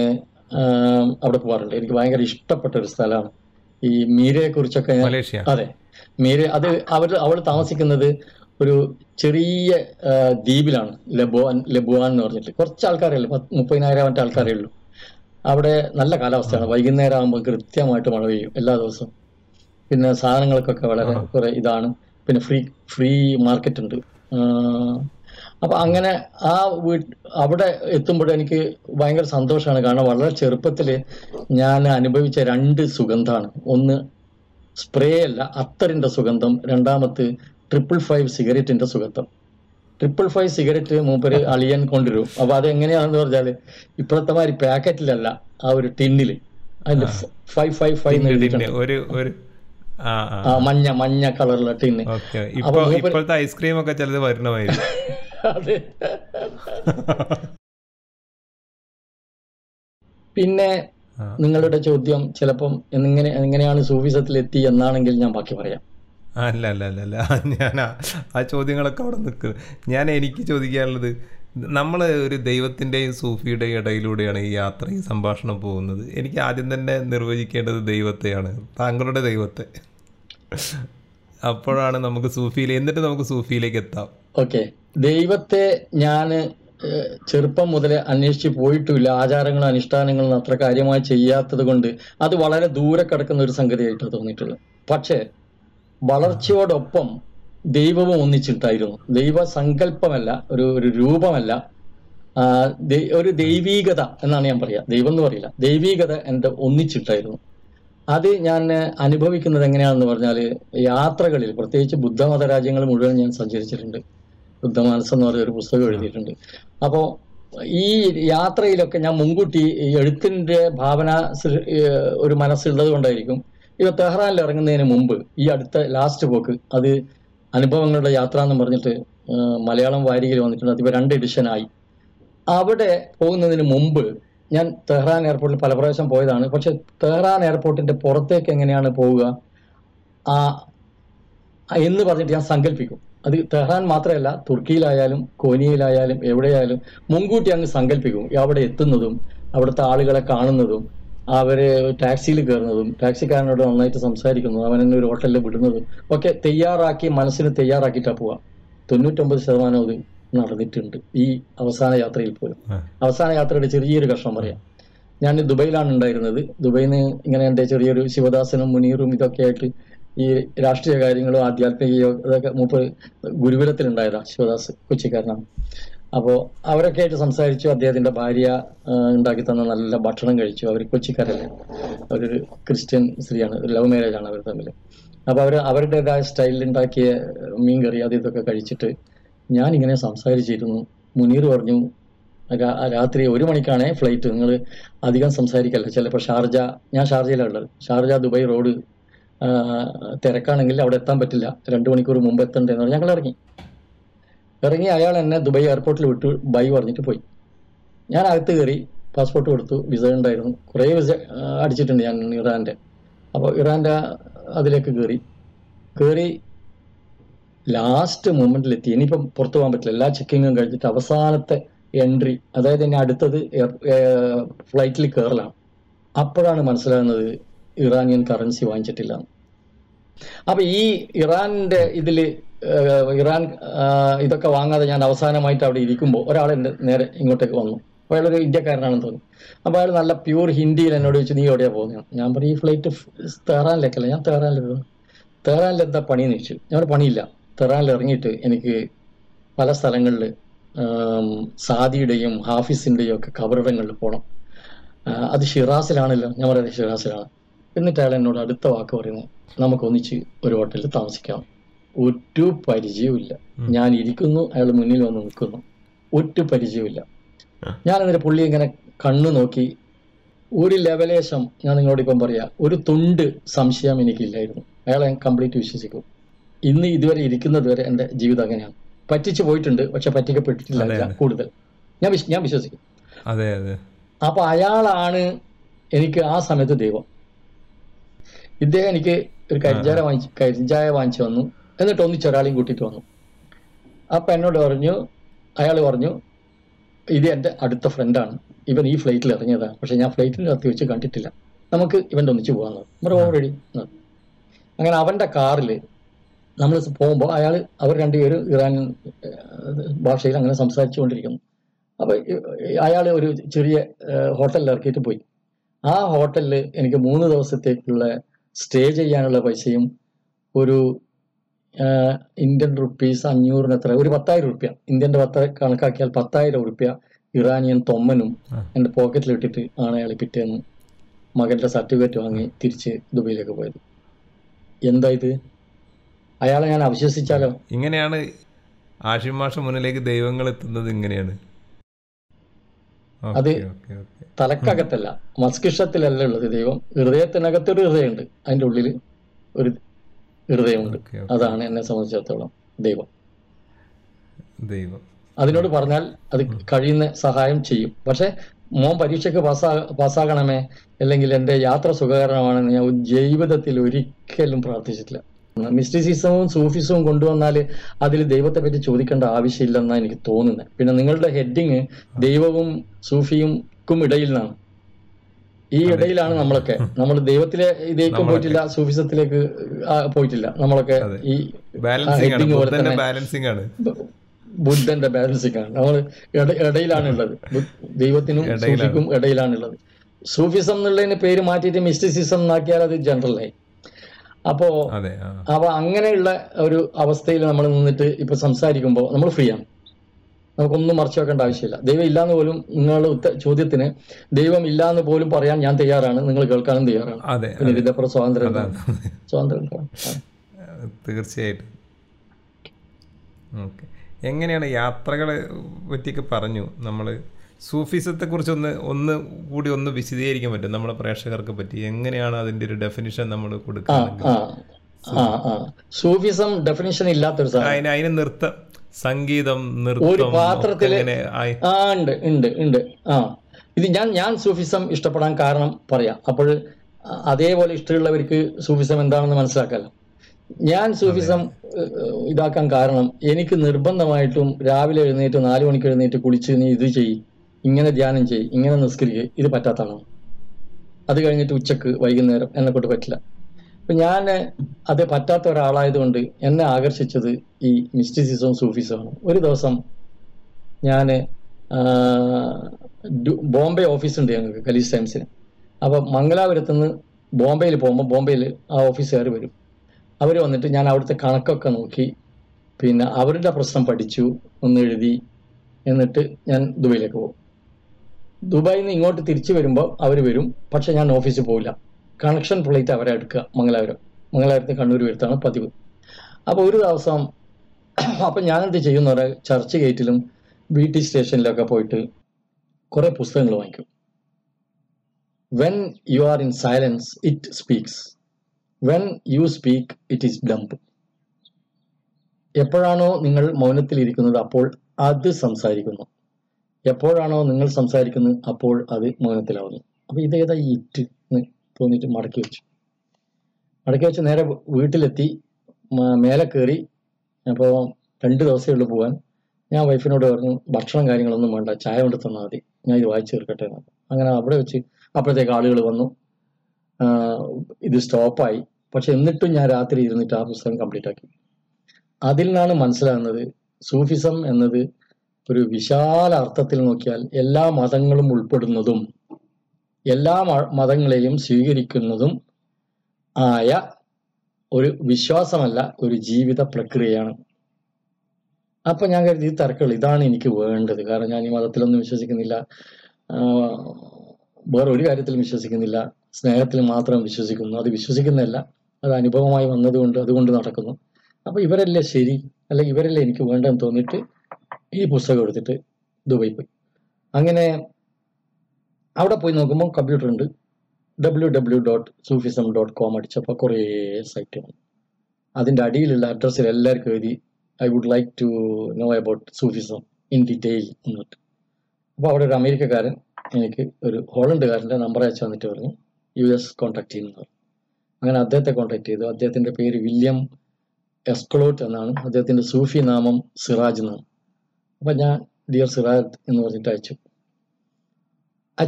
അവിടെ പോകാറുണ്ട്. എനിക്ക് ഭയങ്കര ഇഷ്ടപ്പെട്ട ഒരു സ്ഥലമാണ് ഈ മീരയെക്കുറിച്ചൊക്കെ. അതെ, മീര. അത് അവൾ താമസിക്കുന്നത് ഒരു ചെറിയ ദ്വീപിലാണ്, ലബുവാൻ എന്ന് പറഞ്ഞിട്ട്. കുറച്ച് ആൾക്കാരേ ഉള്ളൂ, 30,000 മറ്റേ ആൾക്കാരേ ഉള്ളൂ. അവിടെ നല്ല കാലാവസ്ഥയാണ്. വൈകുന്നേരം ആകുമ്പോൾ കൃത്യമായിട്ട് മഴ പെയ്യും എല്ലാ ദിവസവും. പിന്നെ സാധനങ്ങൾക്കൊക്കെ വളരെ കുറെ ഇതാണ്. പിന്നെ ഫ്രീ മാർക്കറ്റ് ഉണ്ട്. അപ്പം അങ്ങനെ അവിടെ എത്തുമ്പോൾ എനിക്ക് ഭയങ്കര സന്തോഷമാണ്. കാരണം വളരെ ചെറുപ്പത്തിൽ ഞാൻ അനുഭവിച്ച 2 സുഗന്ധമാണ്. ഒന്ന് സ്പ്രേ അല്ല, അത്തറിൻ്റെ സുഗന്ധം. രണ്ടാമത് 555 സിഗരറ്റിൻ്റെ സുഗന്ധം. 555 സിഗരറ്റ് മൂപ്പര് അളിയൻ കൊണ്ടുവരും. അപ്പോൾ അതെങ്ങനെയാണെന്ന് പറഞ്ഞാൽ, ഇപ്പോഴത്തെ മാതിരി പാക്കറ്റിലല്ല, ആ ഒരു ടിന്നിൽ അതിൻ്റെ 555 മഞ്ഞ കളറുള്ള ടിന്ന്. ഐസ്ക്രീം ഒക്കെ ചിലത് വരണമായിരുന്നു. അതെ. പിന്നെ നിങ്ങളുടെ ചോദ്യം ചിലപ്പം എങ്ങനെയാണ് സൂഫിസത്തിൽ എത്തി എന്നാണെങ്കിൽ ഞാൻ ബാക്കി പറയാം. അല്ല, ഞാൻ ആ ചോദ്യങ്ങളൊക്കെ അവിടെ നിൽക്കും. എനിക്ക് ചോദിക്കാനുള്ളത്, നമ്മൾ ഒരു ദൈവത്തിൻ്റെയും സൂഫിയുടെയും ഇടയിലൂടെയാണ് ഈ യാത്ര, ഈ സംഭാഷണം പോകുന്നത്. എനിക്ക് ആദ്യം തന്നെ നിർവചിക്കേണ്ടത് ദൈവത്തെയാണ്, താങ്കളുടെ ദൈവത്തെ. അപ്പോഴാണ് നമുക്ക് സൂഫിയിലേക്ക് എത്താം. ഓക്കെ. ദൈവത്തെ ഞാൻ ചെറുപ്പം മുതലേ അന്വേഷിച്ച് പോയിട്ടില്ല. ആചാരങ്ങളും അനുഷ്ഠാനങ്ങളും അത്ര കാര്യമായി ചെയ്യാത്തത് കൊണ്ട് അത് വളരെ ദൂരെ കിടക്കുന്ന ഒരു സംഗതിയായിട്ടാണ് തോന്നിയിട്ടുള്ളത്. പക്ഷേ വളർച്ചയോടൊപ്പം ദൈവവും ഒന്നിച്ചിട്ടായിരുന്നു. ദൈവ സങ്കല്പമല്ല, ഒരു രൂപമല്ല, ഒരു ദൈവീകത എന്നാണ് ഞാൻ പറയുക. ദൈവം എന്ന് പറയില്ല, ദൈവീകത എൻ്റെ ഒന്നിച്ചിട്ടായിരുന്നു. അത് ഞാൻ അനുഭവിക്കുന്നത് എങ്ങനെയാണെന്ന് പറഞ്ഞാൽ, യാത്രകളിൽ, പ്രത്യേകിച്ച് ബുദ്ധമത രാജ്യങ്ങൾ മുഴുവൻ ഞാൻ സഞ്ചരിച്ചിട്ടുണ്ട്. ബുദ്ധമാനസം എന്ന് പറഞ്ഞൊരു പുസ്തകം എഴുതിയിട്ടുണ്ട്. അപ്പോൾ ഈ യാത്രയിലൊക്കെ ഞാൻ മുൻകൂട്ടി എഴുത്തിൻ്റെ ഭാവന ഒരു മനസ്സുള്ളത് കൊണ്ടായിരിക്കും. ഇവ ടെഹ്റാനിൽ ഇറങ്ങുന്നതിന് മുമ്പ് ഈ അടുത്ത ലാസ്റ്റ് പോക്ക്, അത് അനുഭവങ്ങളുടെ യാത്ര എന്ന് പറഞ്ഞിട്ട് മലയാളം വാരികയിൽ വന്നിട്ടുണ്ട്. അതിപ്പോൾ 2 എഡിഷനായി. അവിടെ പോകുന്നതിന് മുമ്പ് ഞാൻ തെഹ്റാൻ എയർപോർട്ടിൽ പല പ്രാവശ്യം പോയതാണ്. പക്ഷെ തെഹ്റാൻ എയർപോർട്ടിൻ്റെ പുറത്തേക്ക് എങ്ങനെയാണ് പോവുക ആ എന്ന് പറഞ്ഞിട്ട് ഞാൻ സങ്കല്പിക്കും. അത് തെഹ്റാൻ മാത്രമല്ല, തുർക്കിയിലായാലും കോനിയയിലായാലും എവിടെയായാലും മുൻകൂട്ടി അങ്ങ് സങ്കല്പിക്കും. അവിടെ എത്തുന്നതും അവിടുത്തെ ആളുകളെ കാണുന്നതും അവര് ടാക്സിയിൽ കയറുന്നതും ടാക്സിക്കാരനോട് നന്നായിട്ട് സംസാരിക്കുന്നതും അവനെന്നെ ഒരു ഹോട്ടലിൽ വിടുന്നതും ഒക്കെ തയ്യാറാക്കി മനസ്സിന് തയ്യാറാക്കിയിട്ടാണ് പോവുക. 99% അത് നടന്നിട്ടുണ്ട് ഈ അവസാന യാത്രയിൽ പോലും. അവസാന യാത്രയുടെ ചെറിയൊരു കഷ്ണം പറയാം. ഞാൻ ദുബൈയിലാണ് ഉണ്ടായിരുന്നത്. ദുബൈയിൽ നിന്ന് ഇങ്ങനെ എൻ്റെ ചെറിയൊരു ശിവദാസനും മുനീറും ഇതൊക്കെ ആയിട്ട് ഈ രാഷ്ട്രീയ കാര്യങ്ങളും ആധ്യാത്മിക ഇതൊക്കെ മൂപ്പർ ഗുരുകുലത്തിലുണ്ടായതാണ്. ശിവദാസ് കൊച്ചിക്കാരനാണ്. അപ്പോൾ അവരൊക്കെ ആയിട്ട് സംസാരിച്ചു. അദ്ദേഹത്തിൻ്റെ ഭാര്യ ഉണ്ടാക്കി തന്ന നല്ല ഭക്ഷണം കഴിച്ചു. അവർ കൊച്ചിക്കാരല്ല, അവരൊരു ക്രിസ്ത്യൻ സ്ത്രീയാണ്, ഒരു ലവ് മാരേജ് ആണ് അവർ തമ്മിൽ. അപ്പോൾ അവർ അവരുടേതായ സ്റ്റൈലിലുണ്ടാക്കിയ മീൻ കറി അത് ഇതൊക്കെ കഴിച്ചിട്ട് ഞാനിങ്ങനെ സംസാരിച്ചിരുന്നു. മുനീർ പറഞ്ഞു, രാത്രി 1 മണിക്കാണേ ഫ്ലൈറ്റ്, നിങ്ങൾ അധികം സംസാരിക്കല്ല. ചിലപ്പോൾ ഷാർജ, ഞാൻ ഷാർജയിലാണ് ഉള്ളത്, ഷാർജ ദുബായ് റോഡ് തിരക്കാണെങ്കിൽ അവിടെ എത്താൻ പറ്റില്ല, 2 മണിക്കൂർ മുമ്പ് എത്തണ്ടെന്ന് പറഞ്ഞ് ഞങ്ങൾ ഇറങ്ങി അയാൾ എന്നെ ദുബായ് എയർപോർട്ടിൽ വിട്ട് ബൈ പറഞ്ഞിട്ട് പോയി. ഞാൻ അകത്ത് കയറി പാസ്പോർട്ട് കൊടുത്തു. വിസ ഉണ്ടായിരുന്നു, കുറേ വിസ അടിച്ചിട്ടുണ്ട് ഞാൻ ഇറാൻ്റെ. അപ്പോൾ ഇറാൻ്റെ അതിലേക്ക് കയറി ലാസ്റ്റ് മൊമെൻറ്റിലെത്തി. ഇനിയിപ്പം പുറത്തു പോകാൻ പറ്റില്ല, എല്ലാ ചെക്കിങ്ങും കഴിഞ്ഞിട്ട് അവസാനത്തെ എൻട്രി, അതായത് ഇനി അടുത്തത് ഫ്ലൈറ്റിൽ കയറലാണ്. അപ്പോഴാണ് മനസ്സിലാകുന്നത് ഇറാനിയൻ കറൻസി വാങ്ങിച്ചിട്ടില്ല. അപ്പം ഈ ഇറാൻ്റെ ഇതിൽ ഇറാൻ ഇതൊക്കെ വാങ്ങാതെ ഞാൻ അവസാനമായിട്ട് അവിടെ ഇരിക്കുമ്പോൾ ഒരാൾ എൻ്റെ നേരെ ഇങ്ങോട്ടേക്ക് വന്നു. അയാളൊരു ഇന്ത്യക്കാരനാണെന്ന് തോന്നി. അപ്പോൾ അയാൾ നല്ല പ്യൂർ ഹിന്ദിയിൽ എന്നോട് ചോദിച്ചു, നീ എവിടെയാണ് പോകുന്നത്? ഞാൻ പറയും, ഈ ഫ്ലൈറ്റ് തെഹ്റാനിലേക്കല്ല, ഞാൻ തെഹ്റാനിൽ എന്താ പണിയെന്ന് ചോദിച്ചു. ഞാൻ പണിയില്ല, തെഹ്റാനിൽ ഇറങ്ങിയിട്ട് എനിക്ക് പല സ്ഥലങ്ങളിൽ സാദിയുടെയും ഹാഫിസിൻ്റെയും ഒക്കെ കബറിടങ്ങളിൽ പോകണം. അത് ഷിറാസിലാണല്ലോ. ഞാൻ പറയുന്നത് ഷിറാസിലാണ്. എന്നിട്ട് അയാൾ എന്നോട് അടുത്ത വാക്ക് പറയുന്നത്, നമുക്കൊന്നിച്ച് ഒരു ഹോട്ടലിൽ താമസിക്കാം. ഒറ്റ പരിചയമില്ല. ഞാൻ ഇരിക്കുന്നു, അയാൾ മുന്നിൽ വന്ന് നിൽക്കുന്നു. ഒറ്റ പരിചയമില്ല. ഞാൻ എന്നിട്ട് പുള്ളി ഇങ്ങനെ കണ്ണു നോക്കി. ഒരു ലെവലേശം ഞാൻ നിങ്ങളോടിപ്പം പറയാം, ഒരു തുണ്ട് സംശയം എനിക്കില്ലായിരുന്നു. അയാളെ കംപ്ലീറ്റ് വിശ്വസിക്കും. ഇന്ന് ഇതുവരെ ഇരിക്കുന്നത് വരെ എൻ്റെ ജീവിതം അങ്ങനെയാണ്. പറ്റിച്ചു പോയിട്ടുണ്ട്, പക്ഷെ പറ്റിക്കപ്പെട്ടിട്ടില്ല. കൂടുതൽ ഞാൻ വിശ്വസിക്കും. അപ്പൊ അയാളാണ് എനിക്ക് ആ സമയത്ത് ദൈവം. ഇദ്ദേഹം എനിക്ക് ഒരു കരിഞ്ചായ വാങ്ങിച്ചു വന്നു. എന്നിട്ട് ഒന്നിച്ചൊരാളെയും കൂട്ടിയിട്ട് വന്നു. അപ്പം എന്നോട് പറഞ്ഞു, അയാൾ പറഞ്ഞു, ഇത് എൻ്റെ അടുത്ത ഫ്രണ്ടാണ്, ഇവൻ ഈ ഫ്ലൈറ്റിൽ ഇറങ്ങിയതാണ്, പക്ഷെ ഞാൻ ഫ്ലൈറ്റിൻ്റെ അകത്ത് വെച്ച് കണ്ടിട്ടില്ല, നമുക്ക് ഇവൻ്റെ ഒന്നിച്ച് പോകാമെന്ന് പറഞ്ഞു. ഓൾറെഡി അങ്ങനെ അവൻ്റെ കാറിൽ നമ്മൾ പോകുമ്പോൾ അയാൾ അവർ രണ്ടുപേരും ഇറാൻ ഭാഷയിൽ അങ്ങനെ സംസാരിച്ചു കൊണ്ടിരിക്കുന്നു. അപ്പം അയാൾ ഒരു ചെറിയ ഹോട്ടലിൽ ഇറക്കിയിട്ട് പോയി. ആ ഹോട്ടലിൽ എനിക്ക് 3 ദിവസത്തേക്കുള്ള സ്റ്റേ ചെയ്യാനുള്ള പൈസയും ഒരു ഇന്ത്യൻ റുപ്പീസ് 500 എത്ര, ഒരു 10,000 റുപ്യ, ഇന്ത്യൻ്റെ കണക്കാക്കിയാൽ 10,000 റുപ്യ ഇറാനിയൻ തൊമ്മനും എൻ്റെ പോക്കറ്റിലിട്ടിട്ട് ആണ് അയാൾ പിറ്റേന്ന് മകൻ്റെ സർട്ടിഫിക്കറ്റ് വാങ്ങി തിരിച്ച് ദുബൈയിലേക്ക് പോയത്. എന്താ ഇത്? അയാളെ ഞാൻ അവശേഷിച്ചാലോ? ഇങ്ങനെയാണ് ആഷിം മാഷ മുന്നിലേക്ക് ദൈവങ്ങൾ എത്തുന്നത്. ഇങ്ങനെയാണ്. അത് തലക്കകത്തല്ല, മസ്തിഷ്കത്തിലല്ല ഉള്ളത് ദൈവം. ഹൃദയത്തിനകത്തൊരു ഹൃദയമുണ്ട്, അതിൻ്റെ ഉള്ളിൽ ഒരു ഹൃദയമുണ്ട്. അതാണ് എന്നെ സംബന്ധിച്ചിടത്തോളം ദൈവം. അതിനോട് പറഞ്ഞാൽ അത് കഴിയുന്ന സഹായം ചെയ്യും. പക്ഷെ മോൻ പരീക്ഷയ്ക്ക് പാസ്സാകണമേ, അല്ലെങ്കിൽ എൻ്റെ യാത്ര സുഖകരമാണെന്ന് ഞാൻ ജീവിതത്തിൽ ഒരിക്കലും പ്രാർത്ഥിച്ചിട്ടില്ല. മിസ്റ്റിസിസവും സൂഫിസവും കൊണ്ടുവന്നാൽ അതിൽ ദൈവത്തെ പറ്റി ചോദിക്കേണ്ട ആവശ്യമില്ലെന്നാണ് എനിക്ക് തോന്നുന്നത്. പിന്നെ നിങ്ങളുടെ ഹെഡിങ് ദൈവവും സൂഫിയുംക്കും ഇടയിൽ നിന്നാണ്. ഈ ഇടയിലാണ് നമ്മളൊക്കെ. നമ്മൾ ദൈവത്തിലെ ഇതിലേക്കും പോയിട്ടില്ല, സൂഫിസത്തിലേക്ക് പോയിട്ടില്ല. നമ്മളൊക്കെ ഈ ഹെഡിങ് പോലെ തന്നെ ബുദ്ധന്റെ ബാലൻസിംഗ് ആണ്. നമ്മൾ ഇടയിലാണുള്ളത്, ദൈവത്തിനും സൂഫിക്കും ഇടയിലാണുള്ളത്. സൂഫിസം എന്നുള്ളതിന് പേര് മാറ്റിയിട്ട് മിസ്റ്റിസിസം എന്നാക്കിയാൽ അത് ജനറലായി. അപ്പോൾ അങ്ങനെയുള്ള ഒരു അവസ്ഥയിൽ നമ്മൾ നിന്നിട്ട് ഇപ്പൊ സംസാരിക്കുമ്പോൾ നമ്മൾ ഫ്രീ ആണ്. നമുക്കൊന്നും മറച്ചു വെക്കേണ്ട ആവശ്യമില്ല. ദൈവം ഇല്ലാന്ന് പോലും നിങ്ങളുടെ ചോദ്യത്തിന് ദൈവം ഇല്ലാന്ന് പോലും പറയാൻ ഞാൻ തയ്യാറാണ്, നിങ്ങൾ കേൾക്കാനും തയ്യാറാണ്. പിന്നെ ഇതിന്റെ അപ്പുറം സ്വാതന്ത്ര്യം തീർച്ചയായിട്ടും. എങ്ങനെയാണ് യാത്രകളെ പറ്റിയൊക്കെ പറഞ്ഞു. നമ്മൾ സൂഫിസത്തെ കുറിച്ച് ഒന്ന് കൂടി വിശദീകരിക്കാൻ പറ്റും നമ്മുടെ പ്രേക്ഷകർക്ക് പറ്റി? എങ്ങനെയാണ് അതിന്റെ ഒരു ഡെഫിനിഷൻ നമ്മൾ കൊടുക്കുന്നത്? സൂഫിസം ഡെഫിനിഷൻ ഇല്ലാത്തൊരു സാധനം. അതിന് നൃത്തം, സംഗീതം, ഒരു പാത്രത്തില് ഉണ്ട് ഉണ്ട് ഉണ്ട്. ഇത് ഞാൻ സൂഫിസം ഇഷ്ടപ്പെടാൻ കാരണം പറയാം. അപ്പോൾ അതേപോലെ ഇഷ്ടമുള്ളവർക്ക് സൂഫിസം എന്താണെന്ന് മനസ്സിലാക്കാമല്ലോ. ഞാൻ സൂഫിസം ഇതാക്കാൻ കാരണം എനിക്ക് നിർബന്ധമായിട്ടും രാവിലെ എഴുന്നേറ്റ് 4 മണിക്ക് എഴുന്നേറ്റ് കുളിച്ച് നീ ഇത് ചെയ്യ്, ഇങ്ങനെ ധ്യാനം ചെയ്യ്, ഇങ്ങനെ നിസ്കരിക്കുക, ഇത് പറ്റാത്തതാണ്. അത് കഴിഞ്ഞിട്ട് ഉച്ചക്ക് വൈകുന്നേരം എന്നെക്കൊണ്ട് പറ്റില്ല. അപ്പം ഞാൻ അത് പറ്റാത്ത ഒരാളായതുകൊണ്ട് എന്നെ ആകർഷിച്ചത് ഈ മിസ്റ്റിസിസവും സൂഫിസമാണ്. ഒരു ദിവസം ഞാൻ ബോംബെ ഓഫീസുണ്ട് ഞങ്ങൾക്ക് കലീസ് ടൈംസിന്. അപ്പം മംഗലാപുരത്ത് നിന്ന് ബോംബെയിൽ പോകുമ്പോൾ ബോംബെയിൽ ആ ഓഫീസുകാർ വരും. അവർ വന്നിട്ട് ഞാൻ അവിടുത്തെ കണക്കൊക്കെ നോക്കി, പിന്നെ അവരുടെ പ്രശ്നം പഠിച്ചു, ഒന്ന് എഴുതി, എന്നിട്ട് ഞാൻ ദുബായിലേക്ക് പോകും. ദുബായിൽ നിന്ന് ഇങ്ങോട്ട് തിരിച്ചു വരുമ്പോൾ അവർ വരും, പക്ഷെ ഞാൻ ഓഫീസിൽ പോകില്ല. കണക്ഷൻ പ്ലേറ്റ് അവരെ എടുക്കുക. മംഗലാപുരത്ത് കണ്ണൂർ വരുത്താണ് പതിവ്. അപ്പോൾ ഒരു ദിവസം അപ്പം ഞാനെന്ത് ചെയ്യുന്ന പറയാ, ചർച്ച് ഗേറ്റിലും ബി ടി സ്റ്റേഷനിലൊക്കെ പോയിട്ട് കുറേ പുസ്തകങ്ങൾ വാങ്ങിക്കും. When you are in silence it speaks, when you speak it is dumb. എപ്പോഴാണോ നിങ്ങൾ മൗനത്തിലിരിക്കുന്നത് അപ്പോൾ അത് സംസാരിക്കുന്നു, എപ്പോഴാണോ നിങ്ങൾ സംസാരിക്കുന്നത് അപ്പോൾ അത് മൗനത്തിലാവുന്നു. അപ്പോൾ ഇതേതാ ഈ ഇറ്റ് എന്ന് തോന്നിയിട്ട് മടക്കി വെച്ച് നേരെ വീട്ടിലെത്തി മേലെ കയറി. അപ്പോൾ 2 ദിവസമേ ഉള്ളൂ പോകാൻ. ഞാൻ വൈഫിനോട് പറഞ്ഞു ഭക്ഷണം കാര്യങ്ങളൊന്നും വേണ്ട, ചായ കൊണ്ട് തന്നാൽ മതി, ഞാൻ ഇത് വായിച്ചു തീർക്കട്ടെ എന്ന്. അങ്ങനെ അവിടെ വെച്ച് അപ്പോഴത്തേക്ക് ആളുകൾ വന്നു, ഇത് സ്റ്റോപ്പായി. പക്ഷെ എന്നിട്ടും ഞാൻ രാത്രി ഇരുന്നിട്ട് ആ പുസ്തകം കംപ്ലീറ്റ് ആക്കി. അതിൽ നിന്നാണ് മനസ്സിലാകുന്നത് സൂഫിസം എന്നത് ഒരു വിശാല അർത്ഥത്തിൽ നോക്കിയാൽ എല്ലാ മതങ്ങളും ഉൾപ്പെടുന്നതും എല്ലാ മതങ്ങളെയും സ്വീകരിക്കുന്നതും ആയ ഒരു വിശ്വാസമല്ല, ഒരു ജീവിത പ്രക്രിയയാണ്. അപ്പം ഞാൻ കരുതി ഇത് തർക്കമുള്ളൂ, ഇതാണ് എനിക്ക് വേണ്ടത്. കാരണം ഞാൻ ഈ മതത്തിലൊന്നും വിശ്വസിക്കുന്നില്ല, വേറെ ഒരു കാര്യത്തിലും വിശ്വസിക്കുന്നില്ല, സ്നേഹത്തിൽ മാത്രം വിശ്വസിക്കുന്നു. അത് വിശ്വസിക്കുന്നതല്ല, അത് അനുഭവമായി വന്നതുകൊണ്ട് അതുകൊണ്ട് നടക്കുന്നു. അപ്പോൾ ഇവരല്ലേ ശരി, അല്ലെങ്കിൽ ഇവരല്ലേ എനിക്ക് വേണ്ടെന്ന് തോന്നിയിട്ട് ഈ പുസ്തകം എടുത്തിട്ട് ദുബായി പോയി. അങ്ങനെ അവിടെ പോയി നോക്കുമ്പോൾ കമ്പ്യൂട്ടറുണ്ട്. www.sufism.com അടിച്ചപ്പോൾ കുറേ സൈറ്റ് വന്നു. അതിൻ്റെ അടിയിലുള്ള അഡ്രസ്സിൽ എല്ലാവർക്കും എഴുതി I would like to know about സൂഫിസം in detail എന്നിട്ട്. അപ്പോൾ അവിടെ ഒരു അമേരിക്കക്കാരൻ എനിക്ക് ഒരു ഹോളണ്ടുകാരൻ്റെ നമ്പർ അയച്ചു തന്നിട്ട് പറഞ്ഞു US കോൺടാക്ട് ചെയ്യുന്നത്. അങ്ങനെ അദ്ദേഹത്തെ കോൺടാക്ട് ചെയ്തു. അദ്ദേഹത്തിൻ്റെ പേര് വില്യം എസ്ക്ലോട്ട് എന്നാണ്. അദ്ദേഹത്തിൻ്റെ സൂഫി നാമം സിറാജ് എന്നാണ്. അപ്പം ഞാൻ ഡിയർ സിറാജ് എന്ന് പറഞ്ഞിട്ട് അയച്ചു.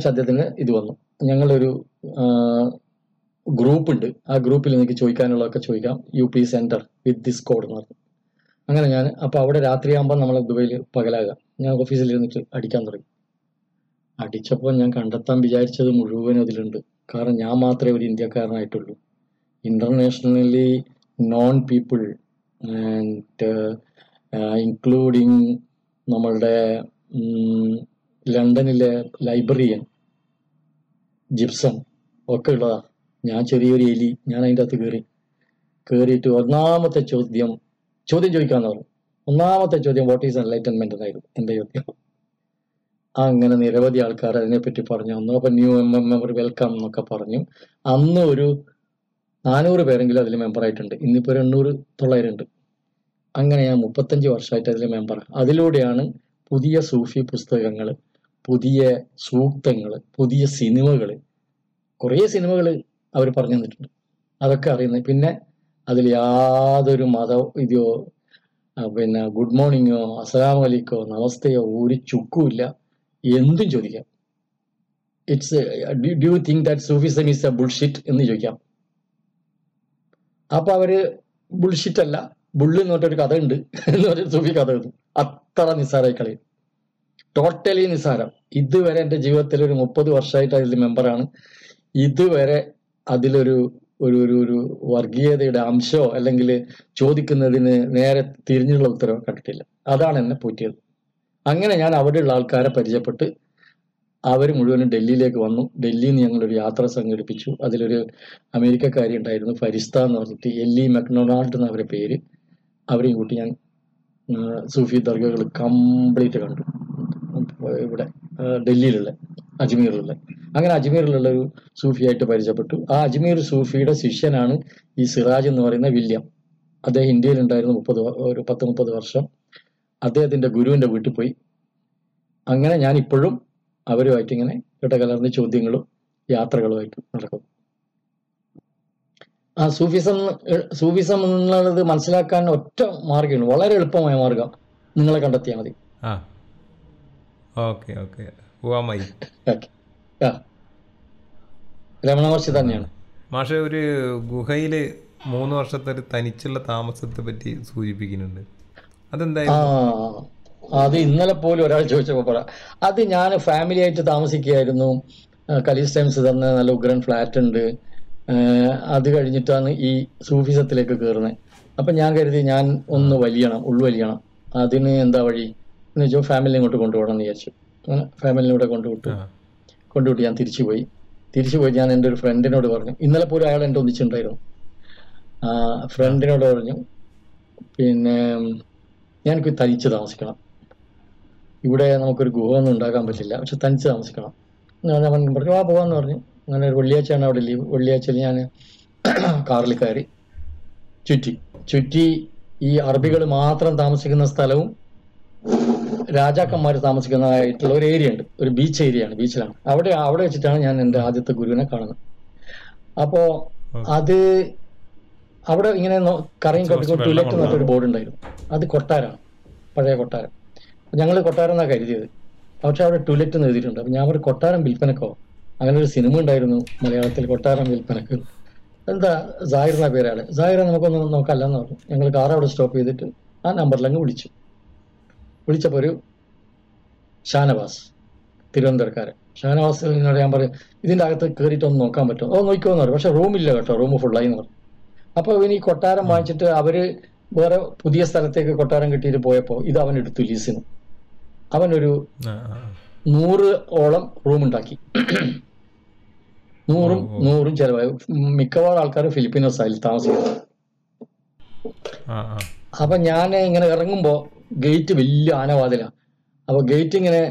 അദ്ദേഹത്തിന് ഇത് വന്നു. ഞങ്ങളൊരു ഗ്രൂപ്പുണ്ട്, ആ ഗ്രൂപ്പിൽ എനിക്ക് ചോദിക്കാനുള്ളതൊക്കെ ചോദിക്കാം, UP centre with this code എന്ന് പറഞ്ഞു. അങ്ങനെ ഞാൻ അപ്പോൾ അവിടെ രാത്രിയാകുമ്പോൾ നമ്മളെ ദുബൈയിൽ പകലാകുക, ഞാൻ ഓഫീസിൽ ഇരുന്നിട്ട് അടിക്കാൻ തുടങ്ങി. അടിച്ചപ്പോൾ ഞാൻ കണ്ടെത്താൻ വിചാരിച്ചത് മുഴുവനും അതിലുണ്ട്. കാരണം ഞാൻ മാത്രമേ ഒരു ഇന്ത്യക്കാരനായിട്ടുള്ളൂ. Internationally known people and including നമ്മളുടെ ലണ്ടനിലെ ലൈബ്രറിയൻ ജിപ്സം ഒക്കെ ഉള്ളതാണ്. ഞാൻ ചെറിയൊരു എലി, ഞാൻ അതിൻ്റെ അകത്ത് കയറിയിട്ട് ചോദ്യം ചോദിക്കാമെന്ന് പറഞ്ഞു. ഒന്നാമത്തെ ചോദ്യം വാട്ട് ഈസ് എൻലൈറ്റൻമെന്റ് എന്നായിരുന്നു എൻ്റെ ചോദ്യം. അങ്ങനെ നിരവധി ആൾക്കാർ അതിനെപ്പറ്റി പറഞ്ഞു വന്നു. അപ്പം ന്യൂ മെമ്പർ വെൽക്കം എന്നൊക്കെ പറഞ്ഞു. അന്ന് ഒരു 400 പേരെങ്കിലും അതിൽ മെമ്പറായിട്ടുണ്ട്. ഇന്നിപ്പോൾ 800-900 ഉണ്ട്. അങ്ങനെ ഞാൻ 35 വർഷമായിട്ട് അതിൽ മെമ്പറാണ്. അതിലൂടെയാണ് പുതിയ സൂഫി പുസ്തകങ്ങൾ, പുതിയ സൂക്തങ്ങൾ, പുതിയ സിനിമകൾ, കുറേ സിനിമകൾ അവർ പറഞ്ഞു തന്നിട്ടുണ്ട്. അതൊക്കെ അറിയുന്നത്. പിന്നെ അതിൽ യാതൊരു മതവിധിയോ പിന്നെ ഗുഡ് മോർണിംഗോ അസ്സലാമു അലൈക്കോ നമസ്തയോ ഒരു ചുക്കുമില്ല. എന്തും ചോദിക്കാം. It's do you think that സൂഫിസം is a bullshit എന്ന് ചോദിക്കാം. അപ്പോൾ അവർ ബുൾഷിറ്റ് അല്ല, ബുള്ള് എന്ന് പറഞ്ഞൊരു കഥ ഉണ്ട് എന്ന് പറഞ്ഞൊരു സൂഫി കഥ ഉണ്ട്. അത്ര നിസ്സാരമായി കളയും, ടോട്ടലി നിസ്സാരം. ഇതുവരെ എൻ്റെ ജീവിതത്തിൽ ഒരു 30 വർഷമായിട്ട് അതിൽ മെമ്പറാണ്. ഇതുവരെ അതിലൊരു ഒരു ഒരു ഒരു വർഗീയതയുടെ അംശമോ അല്ലെങ്കിൽ ചോദിക്കുന്നതിന് നേരെ തിരിഞ്ഞുള്ള ഉത്തരവോ കണ്ടിട്ടില്ല. അതാണ് എന്നെ പൂറ്റിയത്. അങ്ങനെ ഞാൻ അവിടെയുള്ള ആൾക്കാരെ പരിചയപ്പെട്ട് അവർ മുഴുവനും ഡൽഹിയിലേക്ക് വന്നു. ഡൽഹിയിൽ നിന്ന് ഞങ്ങളൊരു യാത്ര സംഘടിപ്പിച്ചു. അതിലൊരു അമേരിക്കക്കാരി ഉണ്ടായിരുന്നു, ഫരിസ്ത എന്ന് പറഞ്ഞിട്ട്, എല്ലി മക്ഡൊണാൾഡ് എന്ന അവരുടെ പേര്. അവരെയും കൂട്ടി ഞാൻ സൂഫി ദർഗകൾ കംപ്ലീറ്റ് കണ്ടു. ഇവിടെ ഡൽഹിയിലുള്ള, അജ്മീറിലുള്ള. അങ്ങനെ അജ്മീറിലുള്ളൊരു സൂഫിയായിട്ട് പരിചയപ്പെട്ടു. ആ അജ്മീർ സൂഫിയുടെ ശിഷ്യനാണ് ഈ സിറാജ് എന്ന് പറയുന്ന വില്യം. അദ്ദേഹം ഇന്ത്യയിലുണ്ടായിരുന്നു ഒരു 10-30 വർഷം. അദ്ദേഹത്തിൻ്റെ ഗുരുവിൻ്റെ വീട്ടിൽ പോയി. അങ്ങനെ ഞാൻ ഇപ്പോഴും അവരുമായിട്ട് ഇങ്ങനെ ഇടകലർന്ന ചോദ്യങ്ങളും യാത്രകളുമായിട്ട് നടക്കും. ആ സൂഫിസം എന്നുള്ളത് മനസ്സിലാക്കാൻ ഒറ്റ മാർഗ്ഗമാണ്, വളരെ എളുപ്പമായ മാർഗം, നിങ്ങളെ കണ്ടെത്തിയാൽ മതി. രമണ മഹർഷി തന്നെയാണ്. മാഷെ ഒരു ഗുഹയില് 3 വർഷത്തെ ഒരു തനിച്ചുള്ള താമസത്തെ പറ്റി സൂചിപ്പിക്കുന്നുണ്ട്, അതെന്തായാലും അത് ഇന്നലെ പോലും ഒരാൾ ചോദിച്ചപ്പോൾ പറയാം, അത് ഞാൻ ഫാമിലി ആയിട്ട് താമസിക്കുകയായിരുന്നു, കലീസ് ടൈംസ് തന്നെ നല്ല ഉഗ്രൻ ഫ്ലാറ്റ് ഉണ്ട്, അത് കഴിഞ്ഞിട്ടാണ് ഈ സൂഫിസത്തിലേക്ക് കയറുന്നത്. അപ്പം ഞാൻ കരുതി ഞാൻ ഒന്ന് വലിയണം, ഉൾവലിയണം, അതിന് എന്താ വഴി എന്ന് വെച്ചാൽ ഫാമിലി ഇങ്ങോട്ട് കൊണ്ടുപോകണം എന്ന് വിചാരിച്ചു. അങ്ങനെ ഫാമിലിനൂടെ കൊണ്ടുവിട്ട് ഞാൻ തിരിച്ചു പോയി ഞാൻ എൻ്റെ ഒരു ഫ്രണ്ടിനോട് പറഞ്ഞു, ഇന്നലെ പോലും അയാൾ എൻ്റെ ഒന്നിച്ചിട്ടുണ്ടായിരുന്നു, ഫ്രണ്ടിനോട് പറഞ്ഞു, പിന്നെ ഞാനൊക്കെ തനിച്ച് താമസിക്കണം, ഇവിടെ നമുക്കൊരു ഗുഹ ഒന്നും ഉണ്ടാക്കാൻ പറ്റില്ല, പക്ഷെ തനിച്ച് താമസിക്കണം എന്ന് പറഞ്ഞു. പറഞ്ഞു ആ പോകാമെന്ന് പറഞ്ഞു. അങ്ങനെ ഒരു വെള്ളിയാഴ്ചയാണ് അവിടെ ലീവ്. വെള്ളിയാഴ്ചയിൽ ഞാൻ കാറിൽ കയറി ചുറ്റി ഈ അറബികൾ മാത്രം താമസിക്കുന്ന സ്ഥലവും രാജാക്കന്മാർ താമസിക്കുന്നതായിട്ടുള്ള ഒരു ഏരിയ ഉണ്ട്, ഒരു ബീച്ച് ഏരിയ ആണ്, ബീച്ചിലാണ്. അവിടെ വെച്ചിട്ടാണ് ഞാൻ എൻ്റെ ആദ്യത്തെ ഗുരുവിനെ കാണുന്നത്. അപ്പോൾ അത് അവിടെ ഇങ്ങനെ കറയും കപ്പിക്കോ ടൂലറ്റ് എന്നിട്ടൊരു ബോർഡ് ഉണ്ടായിരുന്നു. അത് കൊട്ടാരമാണ്, പഴയ കൊട്ടാരം, ഞങ്ങൾ കൊട്ടാരം എന്നാണ് കരുതിയത്, പക്ഷെ അവിടെ ടൂലറ്റ് എന്ന് എഴുതിയിട്ടുണ്ട്. അപ്പം ഞാൻ ഒരു കൊട്ടാരം വിൽപ്പനക്കോ അങ്ങനെ ഒരു സിനിമ ഉണ്ടായിരുന്നു മലയാളത്തിൽ, കൊട്ടാരം വിൽപ്പനക്ക്, എന്താ സാഹിർ എന്ന പേരാണ്, സാഹിറ നമുക്കൊന്നും നോക്കാമല്ലെന്ന് പറഞ്ഞു. ഞങ്ങൾ കാർ അവിടെ സ്റ്റോപ്പ് ചെയ്തിട്ട് ആ നമ്പറിലങ്ങ് വിളിച്ചപ്പോൾ ഒരു ഷാനവാസ്, തിരുവനന്തപുരക്കാരൻ ഷാനവാസിനോട് ഞാൻ പറയും, ഇതിൻ്റെ അകത്ത് കയറിയിട്ടൊന്ന് നോക്കാൻ പറ്റുമോ? ഓ നോക്കിക്കോന്ന് പറഞ്ഞു. പക്ഷെ റൂമില്ല കേട്ടോ, റൂം ഫുള്ളായി എന്ന് പറഞ്ഞു. അപ്പോൾ ഇവന് ഈ കൊട്ടാരം വാങ്ങിച്ചിട്ട് അവർ വേറെ പുതിയ സ്ഥലത്തേക്ക് കൊട്ടാരം കിട്ടിയിട്ട് പോയപ്പോൾ ഇത് അവൻ എടുത്തു ലീസിന്. അവനൊരു 100-ഓളം റൂമുണ്ടാക്കി, 100-ഉം ചെലവായി. മിക്കവാറും ആൾക്കാർ ഫിലിപ്പീനോസ് അതിൽ താമസിക്കുന്നത്. അപ്പം ഞാൻ ഇങ്ങനെ ഇറങ്ങുമ്പോൾ ഗേറ്റ് വലിയ ആനവാതിലാണ്. അപ്പോൾ ഗേറ്റ് ഇങ്ങനെ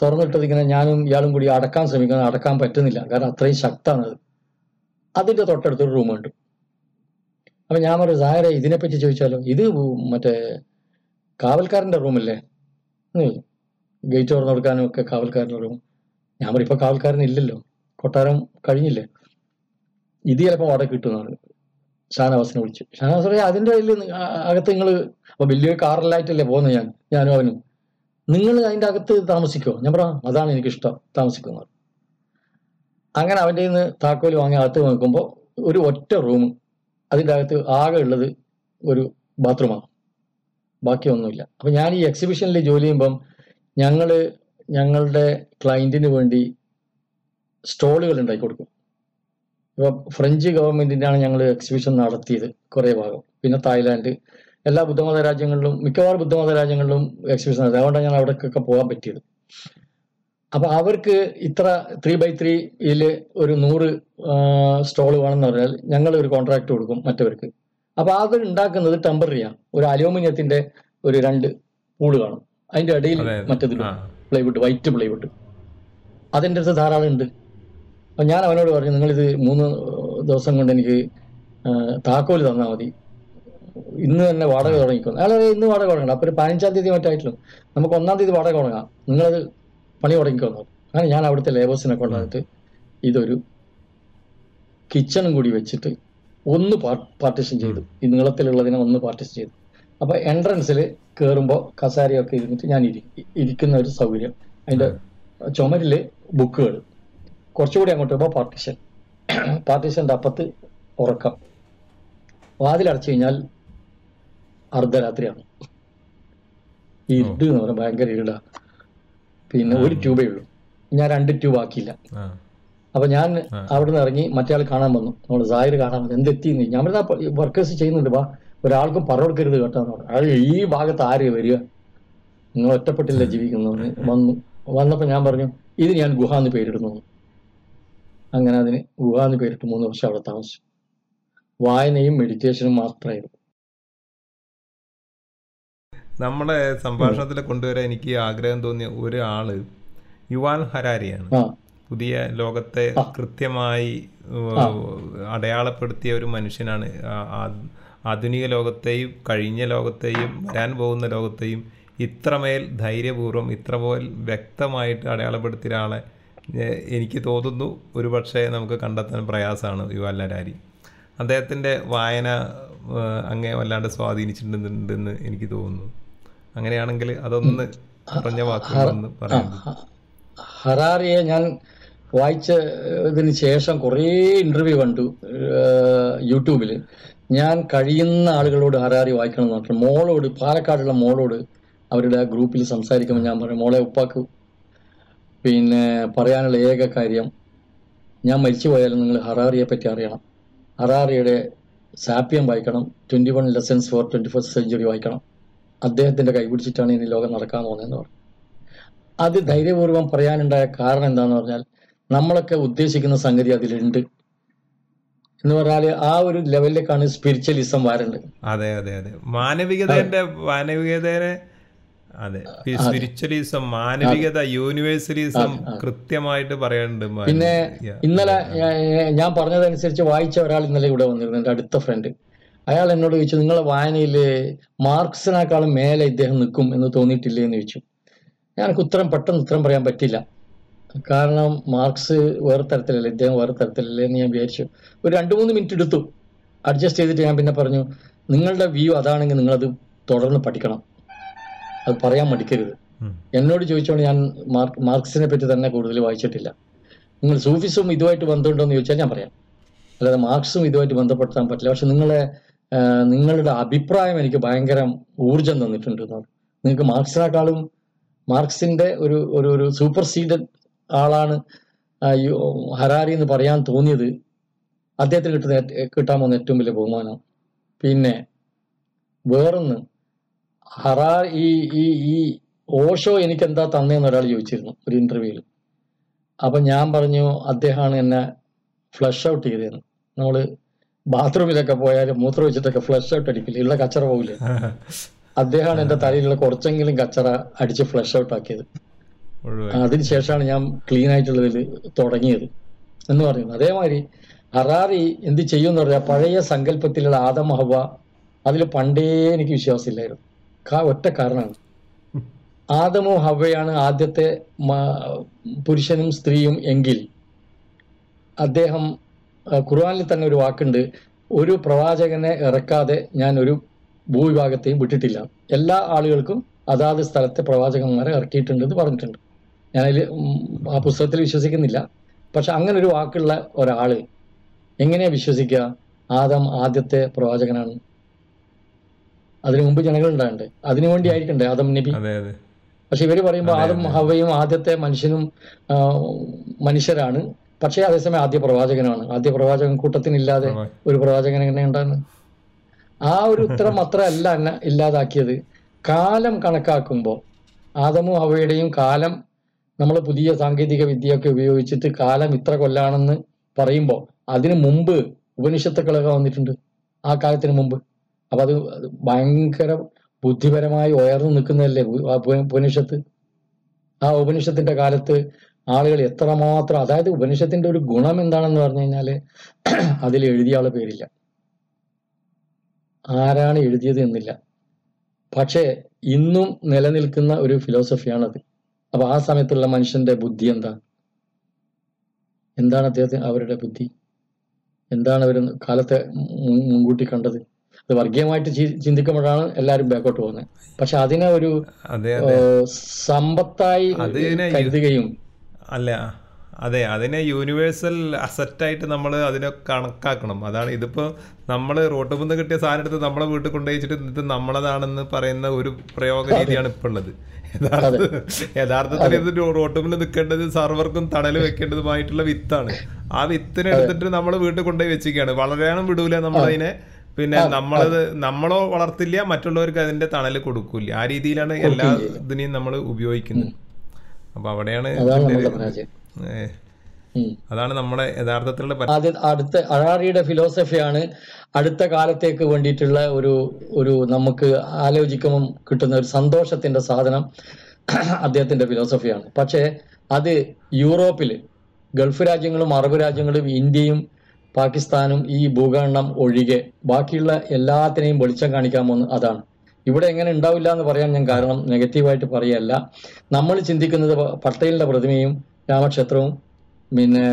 തുറന്നിട്ടത് ഇങ്ങനെ ഞാനും ഇയാളും കൂടി അടക്കാൻ ശ്രമിക്കുന്നത്, അടക്കാൻ പറ്റുന്നില്ല, കാരണം അത്രയും ശക്തമാണത്. അതിൻ്റെ തൊട്ടടുത്തൊരു റൂമുണ്ട്. അപ്പം ഞാൻ ഒരു സാഹചര്യ ഇതിനെപ്പറ്റി ചോദിച്ചാലോ, ഇത് മറ്റേ കാവൽക്കാരൻ്റെ റൂമല്ലേ എന്ന് ചോദിച്ചു. ഗേറ്റ് തുറന്നു കൊടുക്കാനും ഒക്കെ കാവൽക്കാരൻ്റെ റൂം. ഞാൻ പറയും ഇപ്പോൾ കാവൽക്കാരനില്ലല്ലോ, കൊട്ടാരം കഴിഞ്ഞില്ലേ, ഇത് ചിലപ്പോൾ അവിടെ കിട്ടുമെന്നാണ് ഷാനവാസിനെ വിളിച്ചു. ഷാനവാസ് പറയാം, അതിൻ്റെ അകത്ത് നിങ്ങൾ, അപ്പോൾ വലിയ കാറിലായിട്ടല്ലേ പോകുന്നത് ഞാനും അവനും, നിങ്ങൾ അതിൻ്റെ അകത്ത് താമസിക്കുമോ? ഞാൻ പറയാം അതാണ് എനിക്കിഷ്ടം, താമസിക്കുന്നത്. അങ്ങനെ അവൻ്റെ നിന്ന് താക്കോൽ വാങ്ങി അകത്ത് നോക്കുമ്പോൾ ഒരു ഒറ്റ റൂം, അതിൻ്റെ അകത്ത് ആകെ ഉള്ളത് ഒരു ബാത്റൂമാണ്, ബാക്കിയൊന്നുമില്ല. അപ്പം ഞാൻ ഈ എക്സിബിഷനിൽ ജോലി ചെയ്യുമ്പം ഞങ്ങളുടെ ക്ലയൻറ്റിന് വേണ്ടി സ്റ്റോളുകൾ ഉണ്ടാക്കി കൊടുക്കും. ഇപ്പം ഫ്രഞ്ച് ഗവൺമെൻറ്റിൻ്റെ ആണ് ഞങ്ങൾ എക്സിബിഷൻ നടത്തിയത് കുറേ ഭാഗം, പിന്നെ തായ്ലാൻഡ്, എല്ലാ ബുദ്ധമത രാജ്യങ്ങളിലും, മിക്കവാറും ബുദ്ധമത രാജ്യങ്ങളിലും എക്സിബിഷൻ നടത്തി. അതുകൊണ്ടാണ് ഞാൻ അവിടേക്കൊക്കെ പോകാൻ പറ്റിയത്. അപ്പം അവർക്ക് ഇത്ര 3x3 ഒരു 100 സ്റ്റോൾ വേണമെന്ന് പറഞ്ഞാൽ ഞങ്ങൾ ഒരു കോൺട്രാക്ട് കൊടുക്കും മറ്റവർക്ക്. അപ്പോൾ അത് ഉണ്ടാക്കുന്നത് ടെമ്പററിയാണ്, ഒരു അലൂമിനിയത്തിൻ്റെ ഒരു 2 പൂള് കാണും, അതിൻ്റെ ഇടയിൽ മറ്റേതിൽ പ്ലൈവുഡ്, വൈറ്റ് പ്ലൈവുഡ്, അതിൻ്റെ അടുത്ത് ധാരാളം ഉണ്ട്. അപ്പം ഞാൻ അവനോട് പറഞ്ഞു, നിങ്ങളിത് 3 ദിവസം കൊണ്ട് എനിക്ക് താക്കോൽ തന്നാൽ മതി, ഇന്ന് തന്നെ വാടക തുടങ്ങിക്കുന്നു. അയാൾ ഇന്ന് വാടക തുടങ്ങണം, അപ്പോൾ ഒരു 15-ാം തീയതി മറ്റായിട്ടുള്ളൂ, നമുക്ക് 1-ാം തീയതി വാടക തുടങ്ങാം, നിങ്ങളത് പണി തുടങ്ങിക്കോന്നു. അങ്ങനെ ഞാൻ അവിടുത്തെ ലേബേഴ്സിനെ കൊണ്ടുവന്നിട്ട് ഇതൊരു കിച്ചണും കൂടി വെച്ചിട്ട് ഒന്ന് പാർട്ടിഷൻ ചെയ്തു, ഈ നീളത്തിലുള്ളതിനെ ഒന്ന് പാർട്ടിഷൻ ചെയ്തു. അപ്പോൾ എൻട്രൻസിൽ കയറുമ്പോൾ കസാരയൊക്കെ ഇരുന്നിട്ട് ഞാൻ ഇരിക്കുന്ന ഒരു സൗകര്യം, അതിൻ്റെ ചുമരിൽ ബുക്കുകൾ, കുറച്ചുകൂടി അങ്ങോട്ട് പോകുമ്പോൾ പാർട്ടിഷൻ്റെ അപ്പത്ത് ഉറക്കം. വാതിലടച്ചു കഴിഞ്ഞാൽ അർദ്ധരാത്രിയാണ്, ഇരുട് എന്ന് പറഞ്ഞാൽ ഭയങ്കര ഇരുടാണ്. പിന്നെ ഒരു ട്യൂബേ ഉള്ളൂ, ഞാൻ 2 ട്യൂബ് ആക്കിയില്ല. അപ്പം ഞാൻ അവിടെ നിന്ന് ഇറങ്ങി മറ്റേയാൾ കാണാൻ വന്നു, നമ്മൾ സാഹിർ കാണാൻ വന്നു, എന്തെത്തിന്ന് ഞാൻ വർക്കേഴ്സ് ചെയ്യുന്നുണ്ട്, വാ ഒരാൾക്കും പറഞ്ഞു കൊടുക്കരുത് കേട്ടോ, അയാൾ ഈ ഭാഗത്ത് ആര് വരിക, നിങ്ങൾ ഒറ്റപ്പെട്ടില്ല ജീവിക്കുന്നവന്. വന്നപ്പോൾ ഞാൻ പറഞ്ഞു, ഇത് ഞാൻ ഗുഹ എന്ന് പേരിടുന്നു. അങ്ങനെ അതിന് ഗുഹ എന്ന് പേരിട്ട് 3 വർഷം അവിടെ താമസിച്ചു. വായനയും മെഡിറ്റേഷനും മാത്രമായിരുന്നു. നമ്മുടെ സംഭാഷണത്തിൽ കൊണ്ടുവരാൻ എനിക്ക് ആഗ്രഹം തോന്നിയ ഒരാള് യുവാൽ ഹരാരിയാണ്. പുതിയ ലോകത്തെ കൃത്യമായി അടയാളപ്പെടുത്തിയ ഒരു മനുഷ്യനാണ്. ആധുനിക ലോകത്തെയും കഴിഞ്ഞ ലോകത്തെയും വരാൻ പോകുന്ന ലോകത്തെയും ഇത്രമേൽ ധൈര്യപൂർവ്വം ഇത്രമേൽ വ്യക്തമായിട്ട് അടയാളപ്പെടുത്തിയ ഒരാളെ എനിക്ക് തോന്നുന്നു ഒരു പക്ഷേ നമുക്ക് കണ്ടെത്താൻ പ്രയാസമാണ്. യുവൽ ഹരാരി അദ്ദേഹത്തിൻ്റെ വായന അങ്ങേ വല്ലാണ്ട് സ്വാധീനിച്ചിട്ടുണ്ടെന്ന് എനിക്ക് തോന്നുന്നു. അങ്ങനെയാണെങ്കിൽ അതൊന്ന് പറഞ്ഞ വാക്കുകളൊന്ന് പറയുന്നു. ഹരാരിയെ ഞാൻ വായിച്ചതിന് ശേഷം കുറേ ഇൻ്റർവ്യൂ കണ്ടു യൂട്യൂബിൽ. ഞാൻ കഴിയുന്ന ആളുകളോട് ഹരാരി വായിക്കണം എന്ന് പറഞ്ഞു. മോളോട്, പാലക്കാടുള്ള മോളോട് അവരുടെ ഗ്രൂപ്പിൽ സംസാരിക്കുമ്പോൾ ഞാൻ പറഞ്ഞു, മോളെ ഉപ്പാക്ക് പിന്നെ പറയാനുള്ള ഏക കാര്യം ഞാൻ മരിച്ചു പോയാലും നിങ്ങൾ ഹരാറിയെ പറ്റി അറിയണം. ഹരാറിയുടെ സാപ്പിയം വായിക്കണം, 21 Lessons for 21st Century വായിക്കണം. അദ്ദേഹത്തിൻ്റെ കൈപിടിച്ചിട്ടാണ് ഇനി ലോകം നടക്കാൻ പോകുന്നതെന്ന് പറഞ്ഞു. അത് ധൈര്യപൂർവ്വം പറയാനുണ്ടായ കാരണം എന്താണെന്ന് പറഞ്ഞാൽ നമ്മളൊക്കെ ഉദ്ദേശിക്കുന്ന സംഗതി അതിലുണ്ട് എന്ന് പറഞ്ഞാൽ ആ ഒരു ലെവലിലേക്കാണ് സ്പിരിച്വലിസം വരേണ്ടത്. അതെ അതെ അതെ, മാനവികതയുടെ അതെ സ്പിരിച്വലിസം, മാനവികത, യൂണിവേഴ്സലിസം കൃത്യമായിട്ട് പറയുന്നുണ്ട്. പിന്നെ ഇന്നലെ ഞാൻ പറഞ്ഞതനുസരിച്ച് വായിച്ച ഒരാൾ ഇന്നലെ ഇവിടെ വന്നിരുന്നു, എൻ്റെ അടുത്ത ഫ്രണ്ട്. അയാൾ എന്നോട് ചോദിച്ചു, നിങ്ങളുടെ വായനയിൽ മാർക്സിനേക്കാളും മേലെ ഇദ്ദേഹം നിൽക്കും എന്ന് തോന്നിയിട്ടില്ലേ എന്ന് ചോദിച്ചു. ഞാനൊക്കെ പെട്ടെന്ന് ഉത്തരം പറയാൻ പറ്റില്ല. കാരണം മാർക്സ് വേറെ തരത്തിലല്ലേ, ഇദ്ദേഹം വേറെ തരത്തിലല്ലേ എന്ന് ഞാൻ വിചാരിച്ചു. ഒരു 2-3 മിനിറ്റ് എടുത്തു അഡ്ജസ്റ്റ് ചെയ്തിട്ട് ഞാൻ പിന്നെ പറഞ്ഞു, നിങ്ങളുടെ വ്യൂ അതാണെങ്കിൽ നിങ്ങളത് തുടർന്ന് പഠിക്കണം, അത് പറയാൻ മടിക്കരുത്. എന്നോട് ചോദിച്ചോണ്ട് ഞാൻ മാർക്സിനെ പറ്റി തന്നെ കൂടുതൽ വായിച്ചിട്ടില്ല. നിങ്ങൾ സൂഫിസും ഇതുമായിട്ട് ബന്ധമുണ്ടോയെന്ന് ചോദിച്ചാൽ ഞാൻ പറയാം, അല്ലാതെ മാർക്സും ഇതുമായിട്ട് ബന്ധപ്പെടുത്താൻ പറ്റില്ല. പക്ഷെ നിങ്ങളുടെ അഭിപ്രായം എനിക്ക് ഭയങ്കര ഊർജം തന്നിട്ടുണ്ട്. നിങ്ങൾക്ക് മാർക്സിനേക്കാളും മാർക്സിന്റെ ഒരു സൂപ്പർ സീഡഡ് ആളാണ് ഹരാരി എന്ന് പറയാൻ തോന്നിയത് അദ്ദേഹത്തിന് കിട്ടാൻ പോകുന്ന ഏറ്റവും വലിയ ബഹുമാനം. പിന്നെ വേറൊന്ന്, ഹരാർ ഈ ഓഷോ എനിക്ക് എന്താ തന്നെയെന്ന് ഒരാൾ ചോദിച്ചിരുന്നു ഒരു ഇന്റർവ്യൂവിൽ. അപ്പം ഞാൻ പറഞ്ഞു, അദ്ദേഹമാണ് എന്നെ ഫ്ലഷ് ഔട്ട് ചെയ്തതെന്ന്. നമ്മൾ ബാത്റൂമിലൊക്കെ പോയാലും മൂത്രം വെച്ചിട്ടൊക്കെ ഫ്ലഷ് ഔട്ട് അടിക്കില്ല, ഉള്ള കച്ചറ പോകില്ലേ. അദ്ദേഹമാണ് എൻ്റെ തലയിലുള്ള കുറച്ചെങ്കിലും കച്ചറ അടിച്ച് ഫ്ലഷ് ഔട്ട് ആക്കിയത്. അതിനുശേഷമാണ് ഞാൻ ക്ലീൻ ആയിട്ടുള്ളതിൽ തുടങ്ങിയത് എന്ന് പറയുന്നത്. അതേമാതിരി ഹരാരി എന്ത് ചെയ്യുമെന്ന് പറഞ്ഞാൽ പഴയ സങ്കല്പത്തിലുള്ള ആദം ഹവ്വ, അതിൽ പണ്ടേ എനിക്ക് വിശ്വാസമില്ലായിരുന്നു. ഒറ്റ കാരണമാണ്, ആദമോ ഹവ്വയാണ് ആദ്യത്തെ പുരുഷനും സ്ത്രീയും എങ്കിൽ അദ്ദേഹം ഖുർആനിൽ തന്നെ ഒരു വാക്കുണ്ട്, ഒരു പ്രവാചകനെ ഇറക്കാതെ ഞാൻ ഒരു ഭൂവിഭാഗത്തെയും വിട്ടിട്ടില്ല, എല്ലാ ആളുകൾക്കും അതാത് സ്ഥലത്തെ പ്രവാചകന്മാരെ ഇറക്കിയിട്ടുണ്ടെന്ന് പറഞ്ഞിട്ടുണ്ട്. ഞാനതിൽ ആ പുസ്തകത്തിൽ വിശ്വസിക്കുന്നില്ല. പക്ഷെ അങ്ങനെ ഒരു വാക്കുള്ള ഒരാൾ എങ്ങനെയാണ് വിശ്വസിക്കുക ആദം ആദ്യത്തെ പ്രവാചകനാണ്? അതിനു മുമ്പ് ജനങ്ങളുണ്ടാകണ്ടേ, അതിനുവേണ്ടി ആയിരിക്കണ്ടേ ആദം നബി? പക്ഷെ ഇവർ പറയുമ്പോൾ ആദം ഹവ്വയും ആദ്യത്തെ മനുഷ്യരാണ്, പക്ഷേ അതേസമയം ആദ്യ പ്രവാചകനാണ്. ആദ്യ പ്രവാചകൻ കൂട്ടത്തിനില്ലാതെ ഒരു പ്രവാചകൻ എങ്ങനെ ഉണ്ടാകുന്നു? ആ ഒരു ഉത്തരം അത്ര അല്ല എന്നെ ഇല്ലാതാക്കിയത്. കാലം കണക്കാക്കുമ്പോൾ ആദമോ ഹവ്വയുടെയും കാലം നമ്മൾ പുതിയ സാങ്കേതിക വിദ്യയൊക്കെ ഉപയോഗിച്ചിട്ട് കാലം ഇത്ര കൊല്ലാണെന്ന് പറയുമ്പോൾ അതിനു മുമ്പ് ഉപനിഷത്തുക്കളൊക്കെ വന്നിട്ടുണ്ട്, ആ കാലത്തിന് മുമ്പ്. അപ്പം അത് ഭയങ്കര ബുദ്ധിപരമായി ഉയർന്നു നിൽക്കുന്നതല്ലേ ഉപനിഷത്ത്. ആ ഉപനിഷത്തിൻ്റെ കാലത്ത് ആളുകൾ എത്രമാത്രം, അതായത് ഉപനിഷത്തിൻ്റെ ഒരു ഗുണം എന്താണെന്ന് പറഞ്ഞു കഴിഞ്ഞാൽ അതിൽ എഴുതിയ ആളുടെ പേരില്ല, ആരാണ് എഴുതിയത് എന്നില്ല. പക്ഷേ ഇന്നും നിലനിൽക്കുന്ന ഒരു ഫിലോസഫിയാണത്. അപ്പം ആ സമയത്തുള്ള മനുഷ്യൻ്റെ ബുദ്ധി എന്താണ് അദ്ദേഹത്തിന് അവരുടെ ബുദ്ധി എന്താണ്? അവർ കാലത്തെ മുൻകൂട്ടി കണ്ടത്. അത് വർഗീയമായിട്ട് ചിന്തിക്കുമ്പോഴാണ് എല്ലാവരും ബാക്കോട്ട് പോകുന്നത്. പക്ഷെ അതിനെ ഒരു സമ്പത്തായി കരുതുകയും അല്ല, അതെ, അതിനെ യൂണിവേഴ്സൽ അസറ്റായിട്ട് നമ്മൾ അതിനെ കണക്കാക്കണം. അതാണ് ഇതിപ്പോൾ നമ്മൾ റോട്ടിൽ നിന്ന് കിട്ടിയ സാധനം എടുത്ത് നമ്മളെ വീട്ടിൽ കൊണ്ടുവച്ചിട്ട് ഇത് നമ്മളതാണെന്ന് പറയുന്ന ഒരു പ്രയോഗ രീതിയാണ് ഇപ്പോൾ ഉള്ളത്. യഥാർത്ഥത്തിൽ ഇത് റോട്ടിൽ നിൽക്കേണ്ടത് സർവർക്കും തണൽ വെക്കേണ്ടതുമായിട്ടുള്ള വിത്താണ്. ആ വിത്തിനെടുത്തിട്ട് നമ്മൾ വീട്ടിൽ കൊണ്ടുപോയി വെച്ചിരിക്കുകയാണ്. വളരാനും വിടൂല നമ്മളതിനെ. പിന്നെ നമ്മളോ വളർത്തില്ല, മറ്റുള്ളവർക്ക് അതിന്റെ തണൽ കൊടുക്കില്ല. ആ രീതിയിലാണ് എല്ലാ ഇതിനെയും നമ്മൾ ഉപയോഗിക്കുന്നത്. അപ്പൊ അവിടെയാണ്, അതാണ് നമ്മുടെ യഥാർത്ഥത്തിലുള്ള അടുത്ത ഹരാരിയുടെ ഫിലോസഫിയാണ് അടുത്ത കാലത്തേക്ക് വേണ്ടിയിട്ടുള്ള ഒരു നമുക്ക് ആലോചിക്കുമ്പം കിട്ടുന്ന ഒരു സന്തോഷത്തിന്റെ സാധനം അദ്ദേഹത്തിന്റെ ഫിലോസഫിയാണ്. പക്ഷേ അത് യൂറോപ്പില് ഗൾഫ് രാജ്യങ്ങളും അറബ് രാജ്യങ്ങളും ഇന്ത്യയും പാകിസ്ഥാനും ഈ ഭൂഖണ്ഡം ഒഴികെ ബാക്കിയുള്ള എല്ലാത്തിനെയും വെളിച്ചം കാണിക്കാൻ പോകുന്നത് അതാണ്. ഇവിടെ എങ്ങനെ ഉണ്ടാവില്ല എന്ന് പറയാൻ ഞാൻ കാരണം നെഗറ്റീവായിട്ട് പറയല്ല. നമ്മൾ ചിന്തിക്കുന്നത് പട്ടേലിന്റെ പ്രതിമയും രാമക്ഷേത്രവും പിന്നെ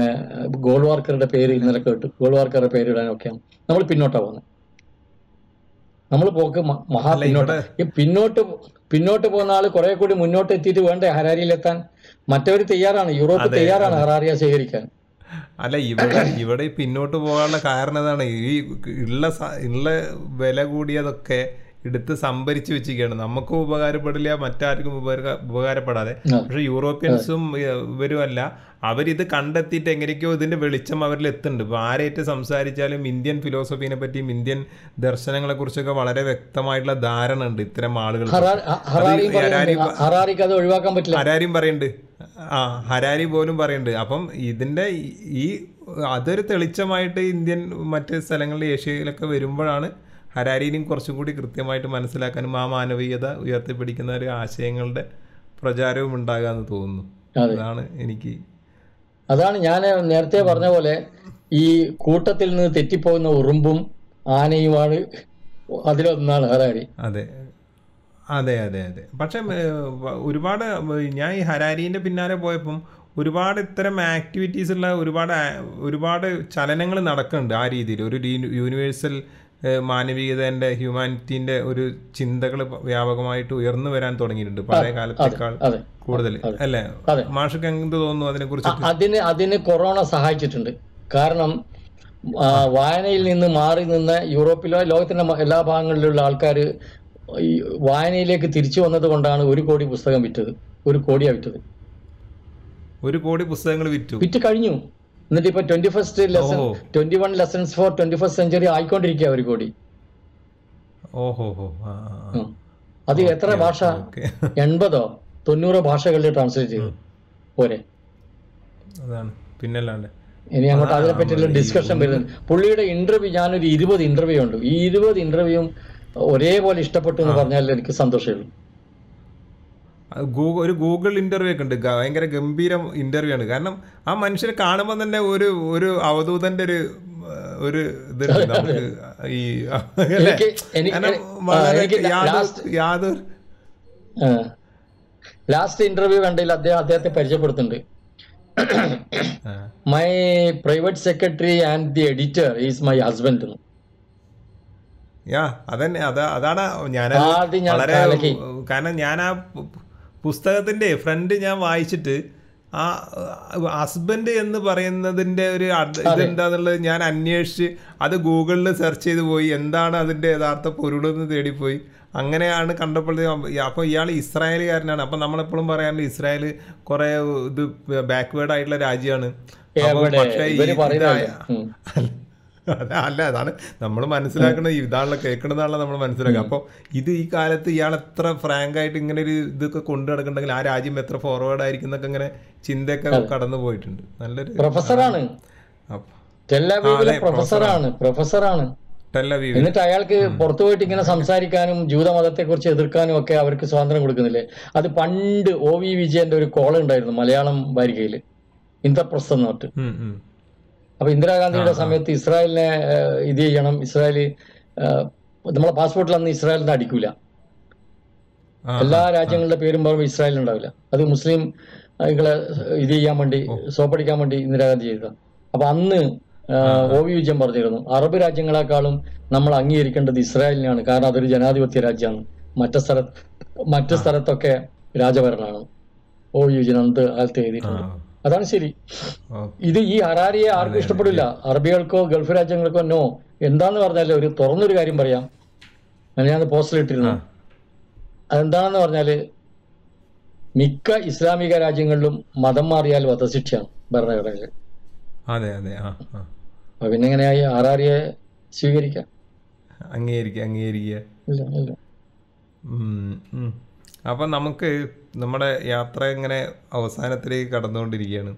ഗോൾവാർക്കറുടെ പേര് ഇന്നലെ കേട്ടു, ഗോൾവാർക്കറുടെ പേരിടാനൊക്കെയാണ് നമ്മൾ പിന്നോട്ടാണ് പോകുന്നത്. നമ്മൾ പോക്ക് മഹാ പിന്നോട്ട് പോകുന്ന ആള് കുറെ കൂടി മുന്നോട്ട് എത്തിയിട്ട് വേണ്ടേ ഹരാരിയിലെത്താൻ? മറ്റവർ തയ്യാറാണ്, യൂറോപ്പ് തയ്യാറാണ് ഹരാരിയെ സ്വീകരിക്കാൻ. അല്ല, ഇവിടെ പിന്നോട്ട് പോകാനുള്ള കാരണം അതാണ്. ഈ ഉള്ള വില കൂടിയതൊക്കെ എടുത്ത് സംഭരിച്ചു വെച്ചിരിക്കുകയാണ്. നമുക്കും ഉപകാരപ്പെടില്ല, മറ്റാർക്കും ഉപകാരപ്പെടാതെ. പക്ഷെ യൂറോപ്യൻസും ഇവരുമല്ല, അവരിത് കണ്ടെത്തിയിട്ട് എങ്ങനെയൊക്കെയോ ഇതിൻ്റെ വെളിച്ചം അവരിൽ എത്തുന്നുണ്ട്. ഇപ്പോൾ ആരായിട്ട് സംസാരിച്ചാലും ഇന്ത്യൻ ഫിലോസഫീനെ പറ്റിയും ഇന്ത്യൻ ദർശനങ്ങളെ കുറിച്ചൊക്കെ വളരെ വ്യക്തമായിട്ടുള്ള ധാരണ ഉണ്ട് ഇത്തരം ആളുകൾ. ഹരാരിയും പറയുന്നുണ്ട്, ഹരാരി പോലും പറയുന്നുണ്ട്. അപ്പം ഇതിൻ്റെ ഈ അതൊരു തെളിച്ചമായിട്ട് ഇന്ത്യൻ മറ്റ് സ്ഥലങ്ങളിൽ ഏഷ്യയിലൊക്കെ വരുമ്പോഴാണ് ഹരാരിനും കുറച്ചും കൂടി കൃത്യമായിട്ട് മനസ്സിലാക്കാനും ആ മാനവികത ഉയർത്തിപ്പിടിക്കുന്ന ഒരു ആശയങ്ങളുടെ പ്രചാരവും ഉണ്ടാകാന്ന് തോന്നുന്നു. അതാണ് എനിക്ക്, അതാണ് ഞാൻ നേരത്തെ പറഞ്ഞ പോലെ ഈ കൂട്ടത്തിൽ നിന്ന് തെറ്റിപ്പോകുന്ന ഉറുമ്പും ആനയുമാണ്, അതിലൊന്നാണ് ഹരാരി. അതെ അതെ അതെ അതെ. പക്ഷെ ഒരുപാട് ഞാൻ ഈ ഹരാരിന്റെ പിന്നാലെ പോയപ്പം ഒരുപാട് ഇത്തരം ആക്ടിവിറ്റീസ് ഉള്ള ഒരുപാട് ചലനങ്ങൾ നടക്കുന്നുണ്ട്. ആ രീതിയിൽ ഒരു യൂണിവേഴ്സൽ മാനവികതേൻ്റെ ഹ്യൂമാനിറ്റീൻ്റെ ഒരു ചിന്തകൾ വ്യാപകമായിട്ട് ഉയർന്നു വരാൻ തുടങ്ങിയിട്ടുണ്ട് പഴയ കാലത്തേക്കാൾ കൂടുതൽ, അല്ലേ മാഷക്ക് എന്ത് തോന്നുന്നു അതിനെക്കുറിച്ച്? അതിന് കൊറോണ സഹായിച്ചിട്ടുണ്ട്. കാരണം വായനയിൽ നിന്ന് മാറി നിന്ന് യൂറോപ്പിലോ ലോകത്തിന്റെ എല്ലാ ഭാഗങ്ങളിലുള്ള ആൾക്കാർ വായനയിലേക്ക് തിരിച്ചു വന്നത് കൊണ്ടാണ് 1 കോടി പുസ്തകം വിറ്റത്. 1 കോടിയാണ് വിറ്റത്, 1 കോടി പുസ്തകങ്ങൾ വിറ്റ് കഴിഞ്ഞു. എന്നിട്ട് ഇപ്പൊ 21 ലെസൺസ് ഫോർ 21st സെഞ്ചുറി ആയിക്കൊണ്ടിരിക്കുക 1 കോടി. അത് എത്ര ഭാഷ, 80-90 ഭാഷകളിൽ ട്രാൻസ്ലേറ്റ് ചെയ്തു പോരെ. ഇനി അങ്ങോട്ട് അതിനെപ്പറ്റിയുള്ള ഡിസ്കഷൻ വരുന്നുണ്ട്. പുള്ളിയുടെ ഇന്റർവ്യൂ ഞാനൊരു 20 ഇന്റർവ്യൂ ഉണ്ട്. ഈ 20 ഇന്റർവ്യൂവും ഒരേപോലെ ഇഷ്ടപ്പെട്ടു എന്ന് പറഞ്ഞാൽ എനിക്ക് സന്തോഷമുള്ളൂ. ഒരു ഗൂഗിൾ ഇന്റർവ്യൂ ഒക്കെ ഉണ്ട്, ഭയങ്കര ഗംഭീര ഇന്റർവ്യൂ ആണ്. കാരണം ആ മനുഷ്യനെ കാണുമ്പോൾ തന്നെ ഒരു ഒരു അവധൂതന്റെ ഒരു ഇതുണ്ട് നമുക്ക്. ഈ ലാസ്റ്റ് ഇന്റർവ്യൂ കണ്ടതിൽ അദ്ദേഹത്തെ പരിചയപ്പെടുത്തുന്നുണ്ട്. My private secretary and the editor is my husband. അതാണ് ഞാൻ, കാരണം ഞാൻ ആ പുസ്തകത്തിൻ്റെ ഫ്രണ്ട് ഞാൻ വായിച്ചിട്ട് ആ ഹസ്ബൻഡ് എന്ന് പറയുന്നതിൻ്റെ ഒരു ഇതെന്താന്നുള്ളത് ഞാൻ അന്വേഷിച്ച് അത് ഗൂഗിളിൽ സെർച്ച് ചെയ്ത് പോയി എന്താണ് അതിൻ്റെ യഥാർത്ഥ പൊരുളെന്ന് തേടിപ്പോയി. അങ്ങനെയാണ് കണ്ടപ്പോഴത്തേ അപ്പോൾ ഇയാൾ ഇസ്രായേലുകാരനാണ്. അപ്പം നമ്മളെപ്പോഴും പറയാറുണ്ട് ഇസ്രായേൽ കുറേ ഇത് ബാക്ക്വേർഡ് ആയിട്ടുള്ള രാജ്യമാണ്. പക്ഷേ അല്ല, അതാണ് നമ്മൾ മനസ്സിലാക്കണത്, ഇതാണല്ലോ കേൾക്കണതാണല്ലോ നമ്മൾ മനസ്സിലാക്കുക. അപ്പോൾ ഇത് ഈ കാലത്ത് ഇയാൾ എത്ര ഫ്രാങ്കായിട്ട് ഇങ്ങനെ ഒരു ഇതൊക്കെ കൊണ്ടു നടക്കണ്ടെങ്കിൽ ആ രാജ്യം എത്ര ഫോർവേഡ് ആയിരിക്കും എന്നൊക്കെ ഇങ്ങനെ ചിന്തയൊക്കെ കടന്നു പോയിട്ടുണ്ട്. നല്ലൊരു പ്രൊഫസറാണ്, പ്രൊഫസറാണ് ടെല്ലവീവ്. എന്നിട്ട് അയാൾക്ക് പുറത്തു പോയിട്ട് ഇങ്ങനെ സംസാരിക്കാനും ജൂതമതത്തെ കുറിച്ച് എതിർക്കാനും ഒക്കെ അവർക്ക് സ്വാതന്ത്ര്യം കൊടുക്കുന്നില്ലേ? അത് പണ്ട് OV വിജയന്റെ ഒരു കോൾ ഉണ്ടായിരുന്നു മലയാളം വാരികയിൽ, ഇന്ദ്രപ്രസ്ഥ നോട്ട്. അപ്പൊ ഇന്ദിരാഗാന്ധിയുടെ സമയത്ത് ഇസ്രായേലിനെ ഇത് ചെയ്യണം, ഇസ്രായേൽ നമ്മളെ പാസ്പോർട്ടിൽ അന്ന് ഇസ്രായേലിനെ അടിക്കൂല, എല്ലാ രാജ്യങ്ങളുടെ പേരും പറയുമ്പോൾ ഇസ്രായേൽ ഉണ്ടാവില്ല. അത് മുസ്ലിം ഇത് ചെയ്യാൻ വേണ്ടി, സോപ്പടിക്കാൻ വേണ്ടി ഇന്ദിരാഗാന്ധി ചെയ്തതാണ്. അപ്പൊ അന്ന് OV വിജയൻ പറഞ്ഞിരുന്നു, അറബ് രാജ്യങ്ങളെക്കാളും നമ്മൾ അംഗീകരിക്കേണ്ടത് ഇസ്രായേലിനെയാണ്, കാരണം അതൊരു ജനാധിപത്യ രാജ്യമാണ്, മറ്റു സ്ഥലത്തൊക്കെ രാജഭരണമാണ്. OV വിജയൻ അന്നത്തെ കാലത്ത് എഴുതിയിട്ടുണ്ട്. അതാണ് ശരി. ഇത് ഈ ഹരാരിയെ ആർക്കും ഇഷ്ടപ്പെടില്ല, അറബികൾക്കോ ഗൾഫ് രാജ്യങ്ങൾക്കോ. നോ, എന്താന്ന് പറഞ്ഞാല് ഒരു തുറന്നൊരു കാര്യം പറയാം, ഞാൻ പോസ്റ്റിലിട്ടിരുന്നു. അതെന്താണെന്ന് പറഞ്ഞാല് മിക്ക ഇസ്ലാമിക രാജ്യങ്ങളിലും മതം മാറിയാൽ വധശിക്ഷയാണ് ഭരണഘടനയിൽ. അപ്പൊ പിന്നെ എങ്ങനെയായി ഹരാരിയെ സ്വീകരിക്കാം? അപ്പം നമുക്ക് നമ്മുടെ യാത്ര ഇങ്ങനെ അവസാനത്തിലേക്ക് കടന്നുകൊണ്ടിരിക്കുകയാണ്.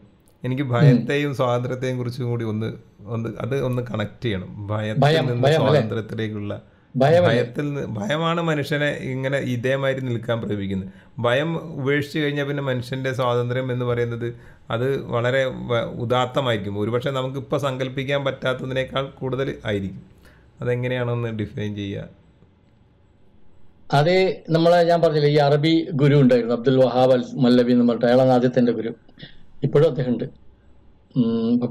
എനിക്ക് ഭയത്തെയും സ്വാതന്ത്ര്യത്തെയും കുറിച്ചും കൂടി ഒന്ന് അത് ഒന്ന് കണക്ട് ചെയ്യണം. ഭയത്തിൽ നിന്ന് സ്വാതന്ത്ര്യത്തിലേക്കുള്ള ഭയമാണ് മനുഷ്യനെ ഇങ്ങനെ ഇതേമാതിരി നിൽക്കാൻ പ്രേരിപ്പിക്കുന്നത്. ഭയം ഉപേക്ഷിച്ച് കഴിഞ്ഞാൽ പിന്നെ മനുഷ്യൻ്റെ സ്വാതന്ത്ര്യം എന്ന് പറയുന്നത് അത് വളരെ ഉദാത്തമായിരിക്കും. ഒരുപക്ഷെ നമുക്കിപ്പോൾ സങ്കല്പിക്കാൻ പറ്റാത്തതിനേക്കാൾ കൂടുതൽ ആയിരിക്കും. അതെങ്ങനെയാണെന്ന് ഡിഫൈൻ ചെയ്യുക. അത് നമ്മളെ ഞാൻ പറഞ്ഞില്ല, ഈ അറബി ഗുരു ഉണ്ടായിരുന്നു അബ്ദുൽ വഹാബ് അൽ മല്ലവി എന്ന് പറഞ്ഞിട്ട്, അയാളാണ് ആദ്യത്തെ ഗുരു. ഇപ്പോഴും അദ്ദേഹം ഉണ്ട്.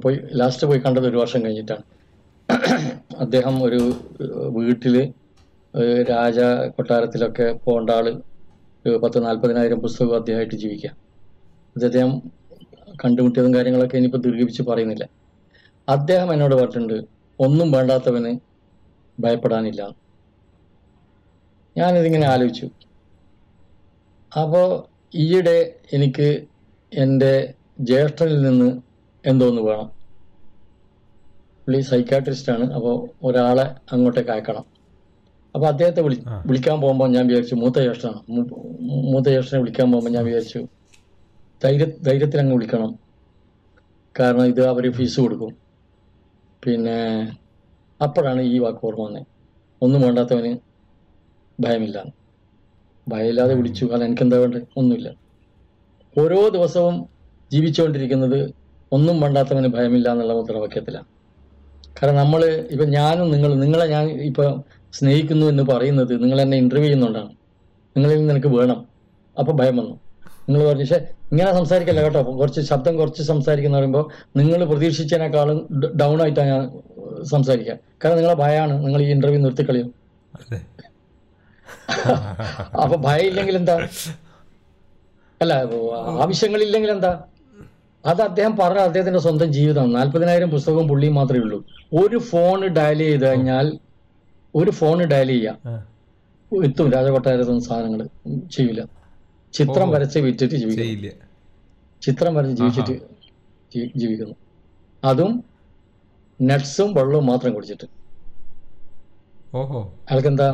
പോയി ലാസ്റ്റ് പോയി കണ്ടത് ഒരു വർഷം കഴിഞ്ഞിട്ടാണ്. അദ്ദേഹം ഒരു വീട്ടില് രാജ കൊട്ടാരത്തിലൊക്കെ പോകേണ്ട ആള്, 10,000-40,000 പുസ്തകം അദ്ദേഹമായിട്ട് ജീവിക്കാം. അദ്ദേഹം കണ്ടുമുട്ടിയതും കാര്യങ്ങളൊക്കെ ഇനിയിപ്പോൾ ദീർഘിപ്പിച്ച് പറയുന്നില്ല. അദ്ദേഹം എന്നോട് പറഞ്ഞിട്ടുണ്ട്, ഒന്നും വേണ്ടാത്തവന് ഭയപ്പെടാനില്ല. ഞാനിതിങ്ങനെ ആലോചിച്ചു. അപ്പോൾ ഈയിടെ എനിക്ക് എൻ്റെ ജ്യേഷ്ഠനിൽ നിന്ന് എന്തോന്ന് വേണം. പുള്ളി സൈക്കാട്രിസ്റ്റാണ്. അപ്പോൾ ഒരാളെ അങ്ങോട്ടേക്ക് അയക്കണം. അപ്പോൾ അദ്ദേഹത്തെ വിളിക്കാൻ പോകുമ്പോൾ ഞാൻ വിചാരിച്ചു, മൂത്ത ജ്യേഷ്ഠനെ വിളിക്കാൻ പോകുമ്പോൾ ഞാൻ വിചാരിച്ചു ധൈര്യത്തിൽ അങ്ങ് വിളിക്കണം. കാരണം ഇത് അവർ ഫീസ് കൊടുക്കും. പിന്നെ അപ്പോഴാണ് ഈ വാക്ക് ഓർമ്മ വന്നത്, ഒന്നും വേണ്ടാത്തവന് ഭയമില്ല. ഭയമില്ലാതെ വിളിച്ചു. കാരണം എനിക്കെന്താ വേണ്ടത്? ഒന്നുമില്ല. ഓരോ ദിവസവും ജീവിച്ചുകൊണ്ടിരിക്കുന്നത് ഒന്നും വേണ്ടാത്തവന് ഭയമില്ല എന്നുള്ള മുദ്രാവാക്യത്തിലാണ്. കാരണം നമ്മൾ ഇപ്പം ഞാനും നിങ്ങളെ ഞാൻ ഇപ്പം സ്നേഹിക്കുന്നു എന്ന് പറയുന്നത് നിങ്ങളെന്നെ ഇൻ്റർവ്യൂ ചെയ്യുന്നുകൊണ്ടാണ്. നിങ്ങളിൽ നിന്ന് എനിക്ക് വേണം. അപ്പം ഭയം വന്നു. നിങ്ങൾ പറഞ്ഞു, പക്ഷേ ഇങ്ങനെ സംസാരിക്കല്ല കേട്ടോ, കുറച്ച് ശബ്ദം സംസാരിക്കുന്ന പറയുമ്പോൾ നിങ്ങൾ പ്രതീക്ഷിച്ചതിനേക്കാളും ഡൗൺ ആയിട്ടാണ് ഞാൻ സംസാരിക്കുക. കാരണം നിങ്ങളെ ഭയമാണ്, നിങ്ങൾ ഈ ഇൻ്റർവ്യൂ നിർത്തിക്കളിയും. അപ്പം ഭയം ഇല്ലെങ്കിൽ എന്താ, അല്ല ആവശ്യങ്ങളില്ലെങ്കിൽ എന്താ? അത് അദ്ദേഹം പറഞ്ഞ അദ്ദേഹത്തിന്റെ സ്വന്തം ജീവിതമാണ്. 40,000 പുസ്തകവും പുള്ളിയും മാത്രമേ ഉള്ളൂ. ഒരു ഫോൺ ഡയൽ ചെയ്ത് കഴിഞ്ഞാൽ എത്തും. രാജകൊട്ടാരത്തിൽ സാധനങ്ങൾ ചെയ്യില്ല. ചിത്രം വരച്ച് വിറ്റിട്ട് ജീവിക്കില്ല. ചിത്രം വരച്ച് ജീവിക്കുന്നു. അതും നട്ട്സും വെള്ളവും മാത്രം കുടിച്ചിട്ട്. അയാൾക്കെന്താ?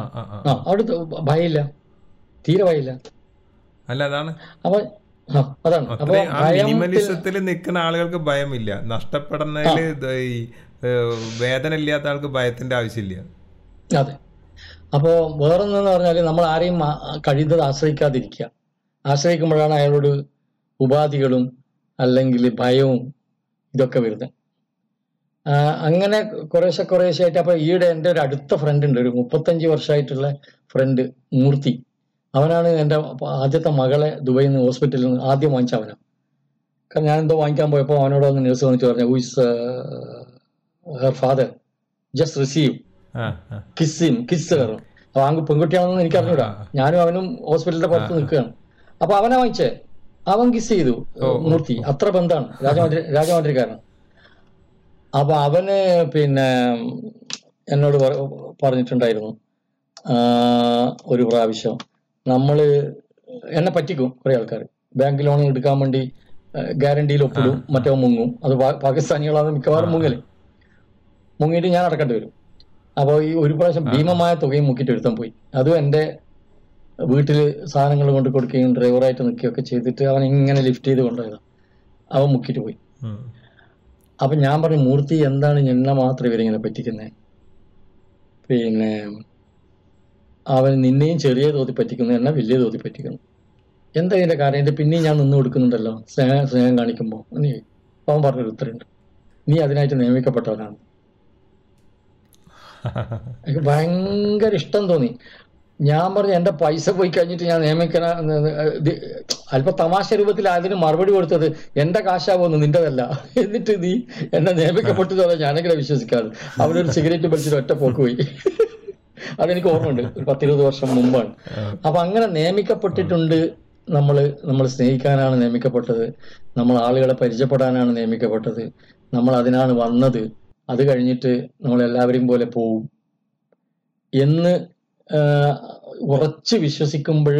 അവിടുത്തെ ഭയമില്ല, തീരെ ഭയമില്ല. അപ്പൊ അതാണ് മിനിമലിസത്തിൽ നിൽക്കുന്ന ആളുകൾക്ക് ഭയമില്ല. നഷ്ടപ്പെടുന്നതിൽ വേദന ഇല്ലാത്ത ആൾക്ക് ഭയത്തിന്റെ ആവശ്യമില്ല. അതെ. അപ്പോ വേറൊന്നെന്ന് പറഞ്ഞാല് നമ്മൾ ആരെയും കഴിയുന്നത് ആശ്രയിക്കാതിരിക്കുക. ആശ്രയിക്കുമ്പോഴാണ് അയാളോട് ഉപാധികളും അല്ലെങ്കിൽ ഭയവും ഇതൊക്കെ വരുന്നത്. അങ്ങനെ കുറേശ്ശെ ആയിട്ട്. അപ്പൊ ഈയിടെ എൻ്റെ ഒരു അടുത്ത ഫ്രണ്ട് ഉണ്ട്, ഒരു 35 വർഷമായിട്ടുള്ള ഫ്രണ്ട് മൂർത്തി. അവനാണ് എൻ്റെ ആദ്യത്തെ മകളെ ദുബൈയിൽ നിന്ന് ഹോസ്പിറ്റലിൽ നിന്ന് ആദ്യം വാങ്ങിച്ച അവനാണ്. കാരണം ഞാനെന്തോ വാങ്ങിക്കാൻ പോയപ്പോൾ അവനോട് വന്ന് നേഴ്സ് വന്നിട്ട് പറഞ്ഞു, who is her father, just receive kiss കയറും. അപ്പോൾ ആ പെൺകുട്ടിയാണെന്ന് എനിക്ക് അറിഞ്ഞൂടാ. ഞാനും അവനും ഹോസ്പിറ്റലിന്റെ പുറത്ത് നിൽക്കുകയാണ്. അപ്പോൾ അവനെ വാങ്ങിച്ചേ, അവൻ കിസ് ചെയ്തു മൂർത്തി. അത്ര ബന്ധമാണ്, രാജമന്ത്രിക്കാരനാണ്. അപ്പൊ അവന് പിന്നെ എന്നോട് പറഞ്ഞിട്ടുണ്ടായിരുന്നു ഒരു പ്രാവശ്യം, നമ്മള് എന്നെ പറ്റിക്കും കുറെ ആൾക്കാർ. ബാങ്ക് ലോൺ എടുക്കാൻ വേണ്ടി ഗ്യാരണ്ടിയിൽ ഒപ്പിടും, മറ്റോ മുങ്ങും. അത് പാകിസ്ഥാനികളാണ് മിക്കവാറും മുങ്ങിയിട്ട് ഞാൻ അടക്കേണ്ടി വരും. അപ്പോൾ ഈ ഒരു പ്രാവശ്യം ഭീമമായ തുകയും മുക്കിയിട്ട് എടുത്താൽ പോയി. അതും എൻ്റെ വീട്ടിൽ സാധനങ്ങൾ കൊണ്ട് കൊടുക്കുകയും ഡ്രൈവറായിട്ട് നിൽക്കുകയൊക്കെ ചെയ്തിട്ട് അവൻ ഇങ്ങനെ ലിഫ്റ്റ് ചെയ്ത് കൊണ്ടുപോയതാണ്. അവൻ മുക്കിയിട്ട് പോയി. അപ്പം ഞാൻ പറഞ്ഞു, മൂർത്തി എന്താണ് എന്നെ മാത്രം ഇവരിങ്ങനെ പറ്റിക്കുന്നത്? പിന്നെ അവൻ നിന്നെയും ചെറിയ തോതിൽ പറ്റിക്കുന്നു, എന്നെ വലിയ തോതിൽ പറ്റിക്കുന്നു. എന്താ ഇതിൻ്റെ കാര്യം? എൻ്റെ പിന്നെയും ഞാൻ നിന്ന് കൊടുക്കുന്നുണ്ടല്ലോ സ്നേഹം കാണിക്കുമ്പോൾ. അവൻ പറഞ്ഞൊരു ഉത്തരവുണ്ട്, നീ അതിനായിട്ട് നിയമിക്കപ്പെട്ടവനാണ്. എനിക്ക് ഭയങ്കര ഇഷ്ടം തോന്നി. ഞാൻ പറഞ്ഞു, എൻ്റെ പൈസ പോയി കഴിഞ്ഞിട്ട് ഞാൻ നിയമിക്കണ അല്പം തമാശ രൂപത്തിൽ അതിന് മറുപടി കൊടുത്തത്, എൻ്റെ കാശാവൊന്നും നിൻ്റെതല്ല, എന്നിട്ട് നീ എന്നെ നിയമിക്കപ്പെട്ടത് പോലെ ഞാനെങ്ങനെ വിശ്വസിക്കാറ്. അവനൊരു സിഗരറ്റ് വലിച്ചിട്ട് ഒറ്റ പോക്ക് പോയി. അതെനിക്ക് ഓർമ്മയുണ്ട്, 10-20 വർഷം മുമ്പാണ്. അപ്പൊ അങ്ങനെ നിയമിക്കപ്പെട്ടിട്ടുണ്ട്. നമ്മൾ സ്നേഹിക്കാനാണ് നിയമിക്കപ്പെട്ടത്, നമ്മൾ ആളുകളെ പരിചയപ്പെടാനാണ് നിയമിക്കപ്പെട്ടത്, നമ്മൾ അതിനാണ് വന്നത്. അത് കഴിഞ്ഞിട്ട് നമ്മൾ എല്ലാവരെയും പോലെ പോവും എന്ന് ഉറച്ച് വിശ്വസിക്കുമ്പോൾ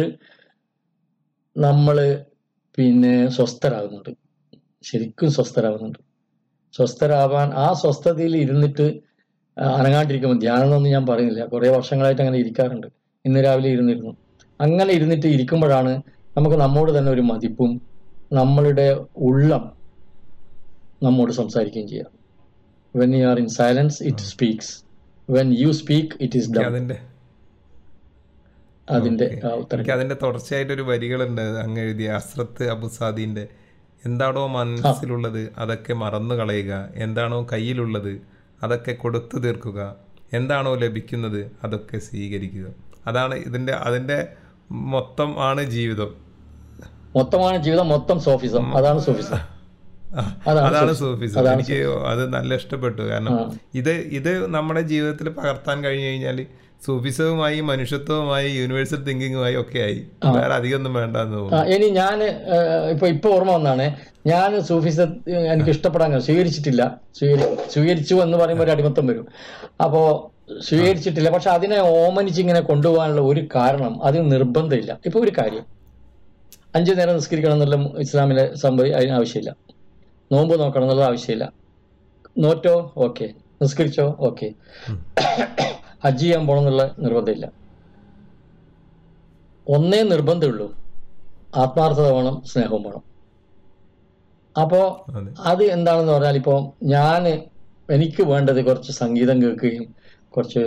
നമ്മൾ പിന്നെ സ്വസ്ഥരാകുന്നുണ്ട്, ശരിക്കും സ്വസ്ഥരാകുന്നുണ്ട്. സ്വസ്ഥരാവാൻ ആ സ്വസ്ഥതയിൽ ഇരുന്നിട്ട് അനങ്ങാണ്ടിരിക്കുമ്പോൾ, ധ്യാനം എന്നൊന്നും ഞാൻ പറയുന്നില്ല, കുറേ വർഷങ്ങളായിട്ട് അങ്ങനെ ഇരിക്കാറുണ്ട്. ഇന്ന് രാവിലെ ഇരുന്നിരുന്നു. അങ്ങനെ ഇരുന്നിട്ട് ഇരിക്കുമ്പോഴാണ് നമുക്ക് നമ്മോട് തന്നെ ഒരു മതിപ്പും നമ്മളുടെ ഉള്ളം നമ്മോട് സംസാരിക്കുകയും ചെയ്യാം. When you are in silence it speaks, when you speak it is down. അതിന്റെ എനിക്ക് അതിന്റെ തുടർച്ചയായിട്ടൊരു വരികളുണ്ട് അങ്ങ് എഴുതിയ അസ്രത്ത് അബുസാദിന്റെ. എന്താണോ മനസ്സിലുള്ളത് അതൊക്കെ മറന്നു കളയുക, എന്താണോ കയ്യിലുള്ളത് അതൊക്കെ കൊടുത്തു തീർക്കുക, എന്താണോ ലഭിക്കുന്നത് അതൊക്കെ സ്വീകരിക്കുക. അതാണ് ഇതിന്റെ അതിന്റെ മൊത്തം ആണ് ജീവിതം, മൊത്തമാണ് ജീവിതം, മൊത്തം സൂഫിസം. അതാണ് സൂഫിസം, അതാണ് സൂഫിസം. എനിക്ക് അത് നല്ല ഇഷ്ടപ്പെട്ടു. കാരണം ഇത് നമ്മുടെ ജീവിതത്തിൽ പകർത്താൻ കഴിഞ്ഞു കഴിഞ്ഞാൽ സൂഫിസവുമായി മനുഷ്യത്വവുമായി യൂണിവേഴ്സൽ തിങ്കിങ്ങുമായി ഒക്കെ ആയി, വേറെ അധികമൊന്നും വേണ്ടെന്ന് തോന്നുന്നു. ഇനി ഞാൻ ഇപ്പൊ ഓർമ്മ വന്നാണ്, ഞാൻ സൂഫിസം എനിക്ക് ഇഷ്ടപ്പെടാൻ സ്വീകരിച്ചിട്ടില്ല. സ്വീകരിച്ചു എന്ന് പറയുമ്പോൾ ഒരു അടിമത്തം വരും. അപ്പോ സ്വീകരിച്ചിട്ടില്ല, പക്ഷെ അതിനെ ഓമനിച്ച് ഇങ്ങനെ കൊണ്ടുപോകാനുള്ള ഒരു കാരണം, അതിന് നിർബന്ധമില്ല. ഇപ്പൊ ഒരു കാര്യം, 5 നേരം നിസ്കരിക്കണം എന്നുള്ള ഇസ്ലാമിലെ സംഭവം, അതിന് ആവശ്യമില്ല. നോമ്പ് നോക്കണം എന്നുള്ളത് ആവശ്യമില്ല. നോറ്റോ ഓക്കെ, നിസ്കരിച്ചോ ഓക്കെ. ഹജ്ജ് ചെയ്യാൻ പോകണം എന്നുള്ള നിർബന്ധമില്ല. ഒന്നേ നിർബന്ധമുള്ളൂ, ആത്മാർത്ഥത വേണം, സ്നേഹവും വേണം. അപ്പോൾ അത് എന്താണെന്ന് പറഞ്ഞാൽ, ഇപ്പോൾ എനിക്ക് വേണ്ടത് കുറച്ച് സംഗീതം കേൾക്കുകയും കുറച്ച്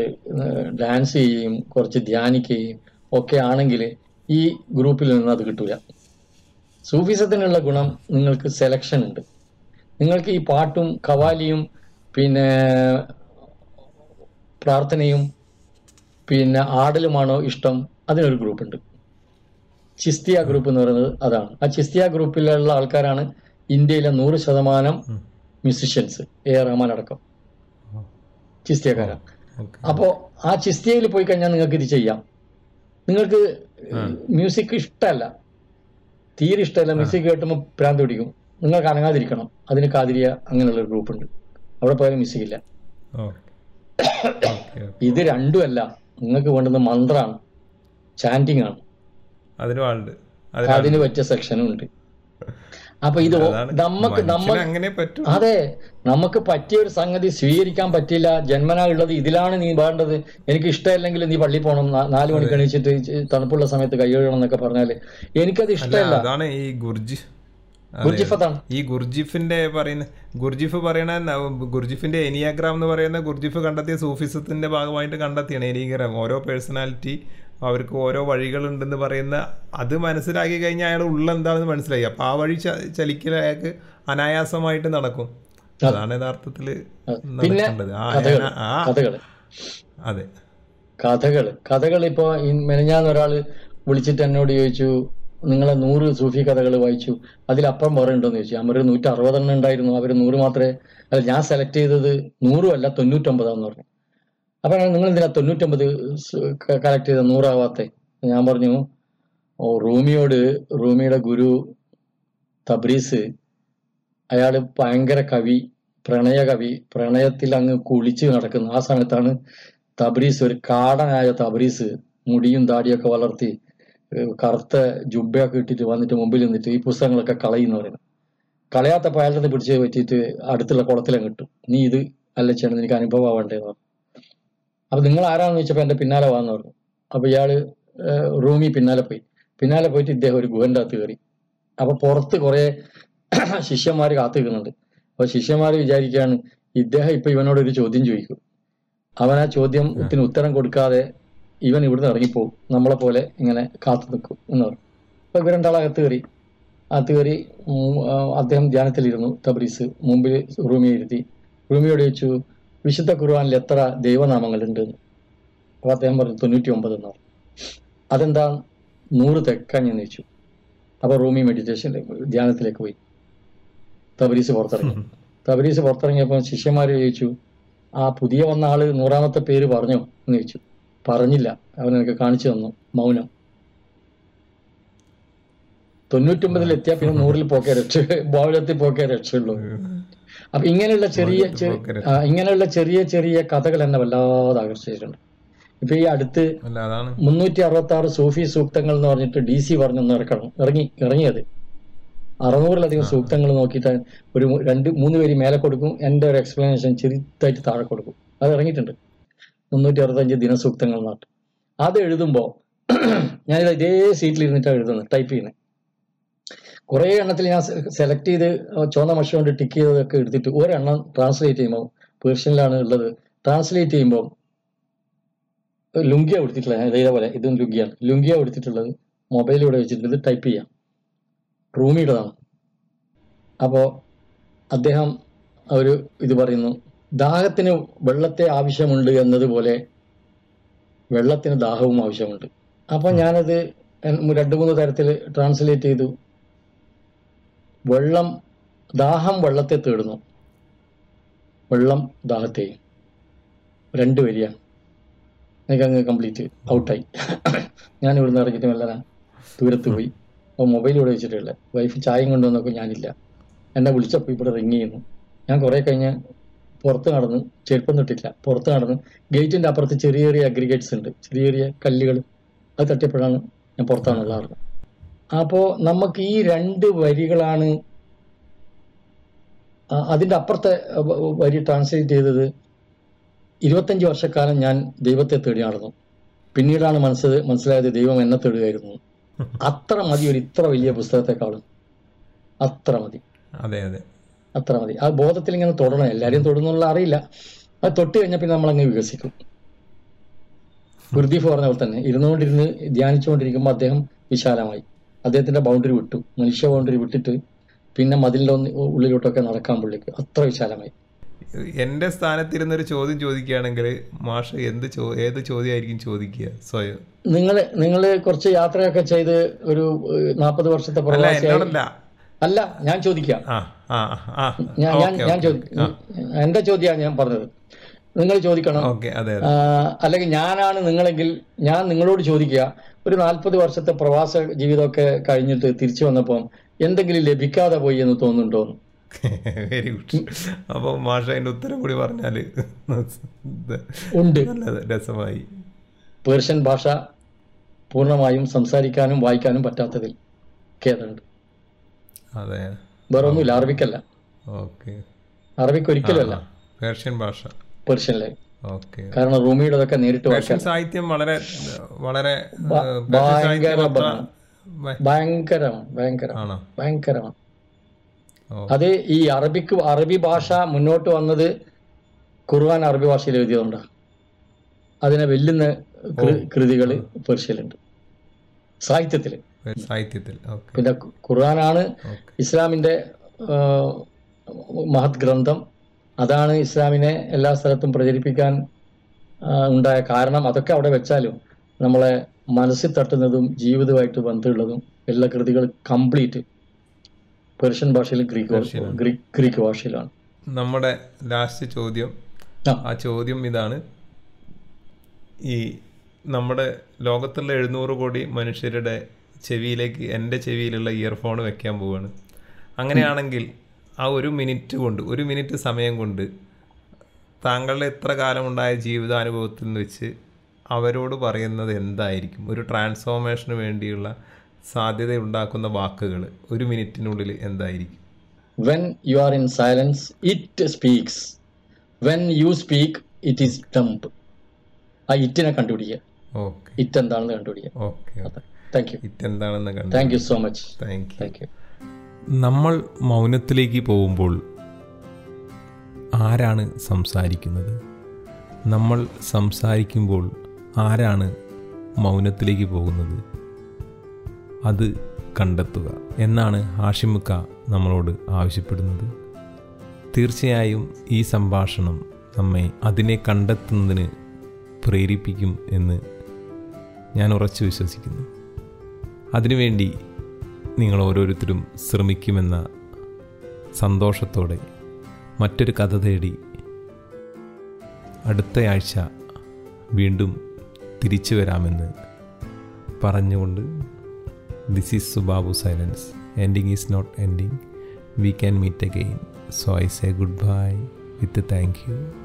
ഡാൻസ് ചെയ്യുകയും കുറച്ച് ധ്യാനിക്കുകയും ഒക്കെ ആണെങ്കിൽ ഈ ഗ്രൂപ്പിൽ നിന്ന് അത് കിട്ടൂല. സൂഫിസത്തിനുള്ള ഗുണം, നിങ്ങൾക്ക് സെലക്ഷൻ ഉണ്ട്. നിങ്ങൾക്ക് ഈ പാട്ടും ഖവാലിയും പിന്നെ പ്രാർത്ഥനയും പിന്നെ ആടലുമാണോ ഇഷ്ടം, അതിനൊരു ഗ്രൂപ്പുണ്ട്, ചിസ്തിയ ഗ്രൂപ്പ് എന്ന് പറയുന്നത്. അതാണ് ആ ചിസ്തിയ ഗ്രൂപ്പിലുള്ള ആൾക്കാരാണ് ഇന്ത്യയിലെ 100% മ്യൂസിഷ്യൻസ്, എ ആർ റഹ്മാൻ അടക്കം ചിസ്തിയക്കാരാണ്. അപ്പോൾ ആ ചിസ്തിയയിൽ പോയി കഴിഞ്ഞാൽ നിങ്ങൾക്ക് ഇത് ചെയ്യാം. നിങ്ങൾക്ക് മ്യൂസിക് ഇഷ്ടമല്ല, തീരെ ഇഷ്ടമല്ല, മ്യൂസിക് കേട്ടുമ്പോൾ ഭ്രാന്ത് പിടിക്കും, നിങ്ങൾക്ക് അനങ്ങാതിരിക്കണം, അതിന് ഖാദിരിയ അങ്ങനെയുള്ളൊരു ഗ്രൂപ്പുണ്ട്, അവിടെ പോയാലും മ്യൂസിക് ഇല്ല. ഇത് രണ്ടുമല്ല, നിങ്ങൾക്ക് വേണ്ടുന്ന മന്ത്രാണ്, ചാന്റിങ് ആണ്, അതിന് പറ്റിയ സെക്ഷനും ഉണ്ട്. അപ്പൊ ഇത് നമുക്ക് പറ്റിയ ഒരു സംഗതി സ്വീകരിക്കാൻ പറ്റില്ല. ജന്മനാ ഉള്ളത് ഇതിലാണ് നീ വേണ്ടത്, എനിക്ക് ഇഷ്ടമല്ലെങ്കിൽ നീ പള്ളി പോകണം, 4 മണിക്ക് എണീച്ചിട്ട് തണുപ്പുള്ള സമയത്ത് കൈകഴുകണം എന്നൊക്കെ പറഞ്ഞാല് എനിക്കത് ഇഷ്ടമല്ല. അതാണ് ഈ ഗുർജിഫിന്റെ എനിയാഗ്രാം എന്ന് പറയുന്ന ഗുർജിഫ് കണ്ടെത്തിയ സൂഫിസത്തിന്റെ ഭാഗമായിട്ട് കണ്ടെത്തിയാണ് എനിയാഗ്രാം. ഓരോ പേഴ്സണാലിറ്റി അവർക്ക് ഓരോ വഴികളുണ്ടെന്ന് പറയുന്ന അത് മനസ്സിലാക്കി കഴിഞ്ഞാൽ അയാൾ ഉള്ള എന്താണെന്ന് മനസ്സിലായി. അപ്പൊ ആ വഴി ചലിക്കൽ അയാൾക്ക് അനായാസമായിട്ട് നടക്കും. അതാണ് യഥാർത്ഥത്തില് നടക്കേണ്ടത്. അതെ, കഥകൾ ഇപ്പൊ മെനഞ്ഞാന്ന് ഒരാള് വിളിച്ചിട്ട് എന്നോട് ചോദിച്ചു, നിങ്ങളെ 100 സൂഫി കഥകൾ വായിച്ചു, അതിലപ്പുറം വേറെ ഉണ്ടോന്ന് ചോദിച്ചു. ഞാൻ ഒരു 160 ഉണ്ടായിരുന്നു, അവർ 100 മാത്രമേ, അല്ല ഞാൻ സെലക്ട് ചെയ്തത് 100 അല്ല 99 പറഞ്ഞു. അപ്പൊ നിങ്ങൾ എന്തിനാ 99 കളക്ട് ചെയ്ത 100 ആവാത്ത? ഞാൻ പറഞ്ഞു, റൂമിയുടെ ഗുരു തബ്രീസ്, അയാള് ഭയങ്കര കവി, പ്രണയകവി, പ്രണയത്തിൽ അങ്ങ് കുളിച്ച് നടക്കുന്നു. ആ സമയത്താണ് തബ്രീസ്, ഒരു കാടനായ തബ്രീസ്, മുടിയും താടിയൊക്കെ വളർത്തി കറുത്ത ജുബ്ബയൊക്കെ ഇട്ടിട്ട് വന്നിട്ട് മുമ്പിൽ നിന്നിട്ട് ഈ പുസ്തകങ്ങളൊക്കെ കളയുന്നു പറയുന്നത്. കളയാത്തപ്പോൾ അയാളുടെ നിന്ന് പിടിച്ച് പറ്റിയിട്ട് അടുത്തുള്ള കുളത്തിലങ്ങ് കിട്ടും, നീ ഇത് അല്ല ചെയ്യണം, നിനക്ക് അനുഭവം ആവേണ്ടതെന്ന് പറഞ്ഞു. അപ്പം നിങ്ങൾ ആരാണെന്ന് ചോദിച്ചപ്പോൾ എൻ്റെ പിന്നാലെ വാന്ന് പറഞ്ഞു. അപ്പോൾ ഇയാള് റൂമി പിന്നാലെ പോയിട്ട് ഇദ്ദേഹം ഒരു ഗുഹൻ്റെ അകത്ത് കയറി. അപ്പോൾ പുറത്ത് കുറേ ശിഷ്യന്മാർ കാത്തു നിൽക്കുന്നുണ്ട്. അപ്പോൾ ശിഷ്യന്മാർ വിചാരിക്കുകയാണ്, ഇദ്ദേഹം ഇപ്പം ഇവനോടൊരു ചോദ്യം ചോദിക്കും, അവൻ ആ ചോദ്യത്തിന് ഉത്തരം കൊടുക്കാതെ ഇവൻ ഇവിടുന്ന് ഇറങ്ങിപ്പോവും, നമ്മളെ പോലെ ഇങ്ങനെ കാത്തു നിൽക്കും എന്ന് പറഞ്ഞു. അപ്പോൾ ഇവരണ്ടാൾ അകത്ത് കയറി അദ്ദേഹം ധ്യാനത്തിലിരുന്നു. തബ്രീസ് മുമ്പിൽ റൂമിയെ ഇരുത്തി. റൂമിയോട് ചോദിച്ചു, വിശുദ്ധ ഖുർആനിൽ എത്ര ദൈവനാമങ്ങളുണ്ട് എന്ന്. അപ്പോൾ അദ്ദേഹം പറഞ്ഞു 99 എന്ന് പറഞ്ഞു. അതെന്താ 100 തെക്കാഞ്ഞെന്ന് ചോദിച്ചു. അപ്പോൾ റൂമി മെഡിറ്റേഷനിലേക്ക് ധ്യാനത്തിലേക്ക് പോയി. തബ്രീസ് പുറത്തിറങ്ങിയപ്പോൾ ശിഷ്യന്മാർ ചോദിച്ചു, ആ പുതിയ വന്ന ആള് 100-ാമത്തെ പേര് പറഞ്ഞോ എന്ന് ചോദിച്ചു. പറഞ്ഞില്ല, അവൻ എനിക്ക് കാണിച്ചു തന്നു, മൗനം. 99 എത്തിയാൽ പിന്നെ 100 പോക്കേ രക്ഷ, ബാവലത്തിൽ പോക്കേ രക്ഷയുള്ളൂ. അപ്പൊ ഇങ്ങനെയുള്ള ചെറിയ കഥകൾ എന്നെ വല്ലാതെ ആകർഷിച്ചിട്ടുണ്ട്. ഇപ്പൊ ഈ അടുത്ത് 366 സൂഫി സൂക്തങ്ങൾ എന്ന് പറഞ്ഞിട്ട് DC പറഞ്ഞൊന്ന് ഇറങ്ങിയത്. 600-ലധികം സൂക്തങ്ങൾ നോക്കിയിട്ട് ഒരു 2-3 പേര് മേലെ കൊടുക്കും, എൻ്റെ ഒരു എക്സ്പ്ലനേഷൻ ചെറുതായിട്ട് താഴെ കൊടുക്കും. അത് ഇറങ്ങിയിട്ടുണ്ട്, 365 ദിനസൂക്തങ്ങൾ നാട്ട്. അത് എഴുതുമ്പോൾ ഞാനിത് ഇതേ സീറ്റിലിരുന്നിട്ടാണ് എഴുതുന്നത്, ടൈപ്പ് ചെയ്യുന്നത്. കുറേ എണ്ണത്തിൽ ഞാൻ സെലക്ട് ചെയ്ത് ചുവന്ന മഷി കൊണ്ട് ടിക്ക് ചെയ്തതൊക്കെ എടുത്തിട്ട് ഒരെണ്ണം ട്രാൻസ്ലേറ്റ് ചെയ്യുമ്പോൾ, പേർഷ്യനിലാണ് ഉള്ളത്, ട്രാൻസ്ലേറ്റ് ചെയ്യുമ്പോൾ ലുങ്കിയ കൊടുത്തിട്ടുള്ളത്, ഇതേപോലെ ഇതും ലുങ്കിയാണ്. ലുങ്കിയ കൊടുത്തിട്ടുള്ളത് മൊബൈലിലൂടെ വെച്ചിട്ടുണ്ട്, ടൈപ്പ് ചെയ്യാം. റൂമിയുടേതാണ്. അപ്പോൾ അദ്ദേഹം ഒരു ഇത് പറയുന്നു, ദാഹത്തിന് വെള്ളത്തെ ആവശ്യമുണ്ട് എന്നതുപോലെ വെള്ളത്തിന് ദാഹവും ആവശ്യമുണ്ട്. അപ്പം ഞാനത് 2-3 തരത്തിൽ ട്രാൻസ്ലേറ്റ് ചെയ്തു. വെള്ളം, ദാഹം വെള്ളത്തെ തേടുന്നു, വെള്ളം ദാഹത്തെയും. 2 വരിയാണ്, എനിക്കങ്ങ് കംപ്ലീറ്റ് ഔട്ടായി. ഞാൻ ഇവിടുന്ന് ഇറങ്ങിയിട്ട് വല്ലതാ ദൂരത്ത് പോയി. അപ്പോൾ മൊബൈലിവിടെ വെച്ചിട്ടുള്ളത്, വൈഫ് ചായയും കൊണ്ടുവന്നപ്പോൾ ഞാനില്ല. എന്നെ വിളിച്ചപ്പോൾ ഇവിടെ റിങ് ചെയ്യുന്നു. ഞാൻ കുറേ കഴിഞ്ഞ് പുറത്ത് നടന്ന്, ചെരുപ്പം തൊട്ടില്ല, പുറത്ത് നടന്ന് ഗേറ്റിൻ്റെ അപ്പുറത്ത് ചെറിയ ചെറിയ അഗ്രിഗേറ്റ്സ് ഉണ്ട്, ചെറിയ ചെറിയ കല്ലുകൾ. അത് തട്ടിയപ്പോഴാണ് ഞാൻ പുറത്താണെന്നുള്ള അറിഞ്ഞത്. അപ്പോൾ നമുക്ക് ഈ 2 വരികളാണ്, അതിൻ്റെ അപ്പുറത്തെ വരി ട്രാൻസ്ലേറ്റ് ചെയ്തത് 25 വർഷക്കാലം ഞാൻ ദൈവത്തെ തേടി നടന്നു, പിന്നീടാണ് മനസ്സിലായത് ദൈവം എന്നെ തേടുകയായിരുന്നു. അത്ര മതി ഒരു ഇത്ര വലിയ പുസ്തകത്തെക്കാളും. അത്ര മതി, അതെ അതെ അത്ര മതി. ആ ബോധത്തിൽ ഇങ്ങനെ തൊടണം. എല്ലാവരെയും തൊടുന്നുള്ള അറിയില്ല, അത് തൊട്ട് കഴിഞ്ഞാൽ പിന്നെ നമ്മളങ്ങ് വികസിക്കും. ഗുർദീഫ് പറഞ്ഞ പോലെ തന്നെ ഇരുന്നുകൊണ്ടിരുന്ന് ധ്യാനിച്ചുകൊണ്ടിരിക്കുമ്പോൾ അദ്ദേഹം വിശാലമായി, അദ്ദേഹത്തിന്റെ ബൗണ്ടറി വിട്ടു, മനുഷ്യ ബൗണ്ടറി വിട്ടിട്ട് പിന്നെ മതിലിൻ്റെ ഉള്ളിലോട്ടൊക്കെ നടക്കാൻ പുള്ളിക്ക് അത്ര വിശാലമായി. എന്റെ സ്ഥാനത്തിരുന്നൊരു ചോദ്യം ചോദിക്കുകയാണെങ്കിൽ മാഷ് ഏത് ചോദ്യമായിരിക്കും ചോദിക്കുക? സ്വയം നിങ്ങള് കുറച്ച് യാത്രയൊക്കെ ചെയ്ത് ഒരു 40 വർഷത്തെ അല്ല, ഞാൻ ചോദിക്കാം. എന്റെ ചോദ്യമാണ് ഞാൻ പറഞ്ഞത്, നിങ്ങൾ ചോദിക്കണം. അല്ലെങ്കിൽ ഞാനാണ് നിങ്ങളെങ്കിൽ ഞാൻ നിങ്ങളോട് ചോദിക്കുക, ഒരു 40 വർഷത്തെ പ്രവാസ ജീവിതമൊക്കെ കഴിഞ്ഞിട്ട് തിരിച്ചു വന്നപ്പോൾ എന്തെങ്കിലും ലഭിക്കാതെ പോയി എന്ന് തോന്നുന്നുണ്ടോ? Very good. അപ്പൊ മാഷ അതിന്റെ ഉത്തരം കൂടി പറഞ്ഞാല് ഉണ്ട്. രസമായി. പേർഷ്യൻ ഭാഷ പൂർണ്ണമായും സംസാരിക്കാനും വായിക്കാനും പറ്റാത്തതിൽ ഖേദമുണ്ട്. അതെ, വേറെ ഒന്നുമില്ല. അറബിക്കല്ല, അറബിക്ക് ഒരിക്കലല്ല പേർഷ്യൻ ഭാഷ, പേർഷ്യനിലെ. കാരണം റൂമിയുടെതൊക്കെ നേരിട്ട് വായിക്കാൻ സാഹിത്യം വളരെ വളരെ ഭയങ്കരമാണ്. അത് ഈ അറബി ഭാഷ മുന്നോട്ട് വന്നത് ഖുർആൻ അറബി ഭാഷയിൽ എഴുതിയതുകൊണ്ടാണ്. അതിനെ വെല്ലുന്ന കൃതികൾ പേർഷ്യയിലുണ്ട് സാഹിത്യത്തിൽ. പിന്നെ ഖുർആനാണ് ഇസ്ലാമിന്റെ മഹത് ഗ്രന്ഥം. അതാണ് ഇസ്ലാമിനെ എല്ലാ സ്ഥലത്തും പ്രചരിപ്പിക്കാൻ ഉണ്ടായ കാരണം. അതൊക്കെ അവിടെ വെച്ചാലും നമ്മളെ മനസ്സിൽ തട്ടുന്നതും ജീവിതവുമായിട്ട് ബന്ധമുള്ളതും എല്ലാ കൃതികൾ കംപ്ലീറ്റ് പേർഷ്യൻ ഭാഷയിലും ഗ്രീക്ക് ഭാഷയിലാണ്. നമ്മുടെ ലാസ്റ്റ് ചോദ്യം, ആ ചോദ്യം ഇതാണ്, ഈ നമ്മുടെ ലോകത്തുള്ള 700 കോടി മനുഷ്യരുടെ ചെവിയിലേക്ക് എൻ്റെ ചെവിയിലുള്ള ഇയർഫോൺ വെക്കാൻ പോവുകയാണ്. അങ്ങനെയാണെങ്കിൽ ആ 1 മിനിറ്റ് സമയം കൊണ്ട് താങ്കളുടെ എത്ര കാലമുണ്ടായ ജീവിതാനുഭവത്തിൽ നിന്ന് വെച്ച് അവരോട് പറയുന്നത് എന്തായിരിക്കും? ഒരു ട്രാൻസ്ഫോർമേഷന് വേണ്ടിയുള്ള സാധ്യത ഉണ്ടാക്കുന്ന വാക്കുകൾ 1 മിനിറ്റിനുള്ളിൽ എന്തായിരിക്കും? When you are in silence, it speaks. When you speak, it is dumb. ആ ഇറ്റിനെ കണ്ടുപിടിക്കുക. ഓക്കെ, ഇറ്റ് എന്താണെന്ന് കണ്ടുപിടിക്കുക. Okay, thank you. ഇറ്റ് എന്താണെന്ന് കണ്ടു. Thank you so much. Thank you. നമ്മൾ മൗനത്തിലേക്ക് പോകുമ്പോൾ ആരാണ് സംസാരിക്കുന്നത്? നമ്മൾ സംസാരിക്കുമ്പോൾ ആരാണ് മൗനത്തിലേക്ക് പോകുന്നത്? അത് കണ്ടെത്തുക എന്നാണ് ഹാഷിമുക്ക നമ്മളോട് ആവശ്യപ്പെടുന്നത്. തീർച്ചയായും ഈ സംഭാഷണം നമ്മെ അതിനെ കണ്ടെത്തുന്നതിന് പ്രേരിപ്പിക്കും എന്ന് ഞാൻ ഉറച്ചു വിശ്വസിക്കുന്നു. അതിനുവേണ്ടി നിങ്ങൾ ഓരോരുത്തരും ശ്രമിക്കുമെന്ന സന്തോഷത്തോടെ മറ്റൊരു കഥ തേടി അടുത്തയാഴ്ച വീണ്ടും തിരിച്ചു വരാമെന്ന് പറഞ്ഞുകൊണ്ട് This is Subabu Silence. Ending is not ending. We can meet again. So I say goodbye with a thank you.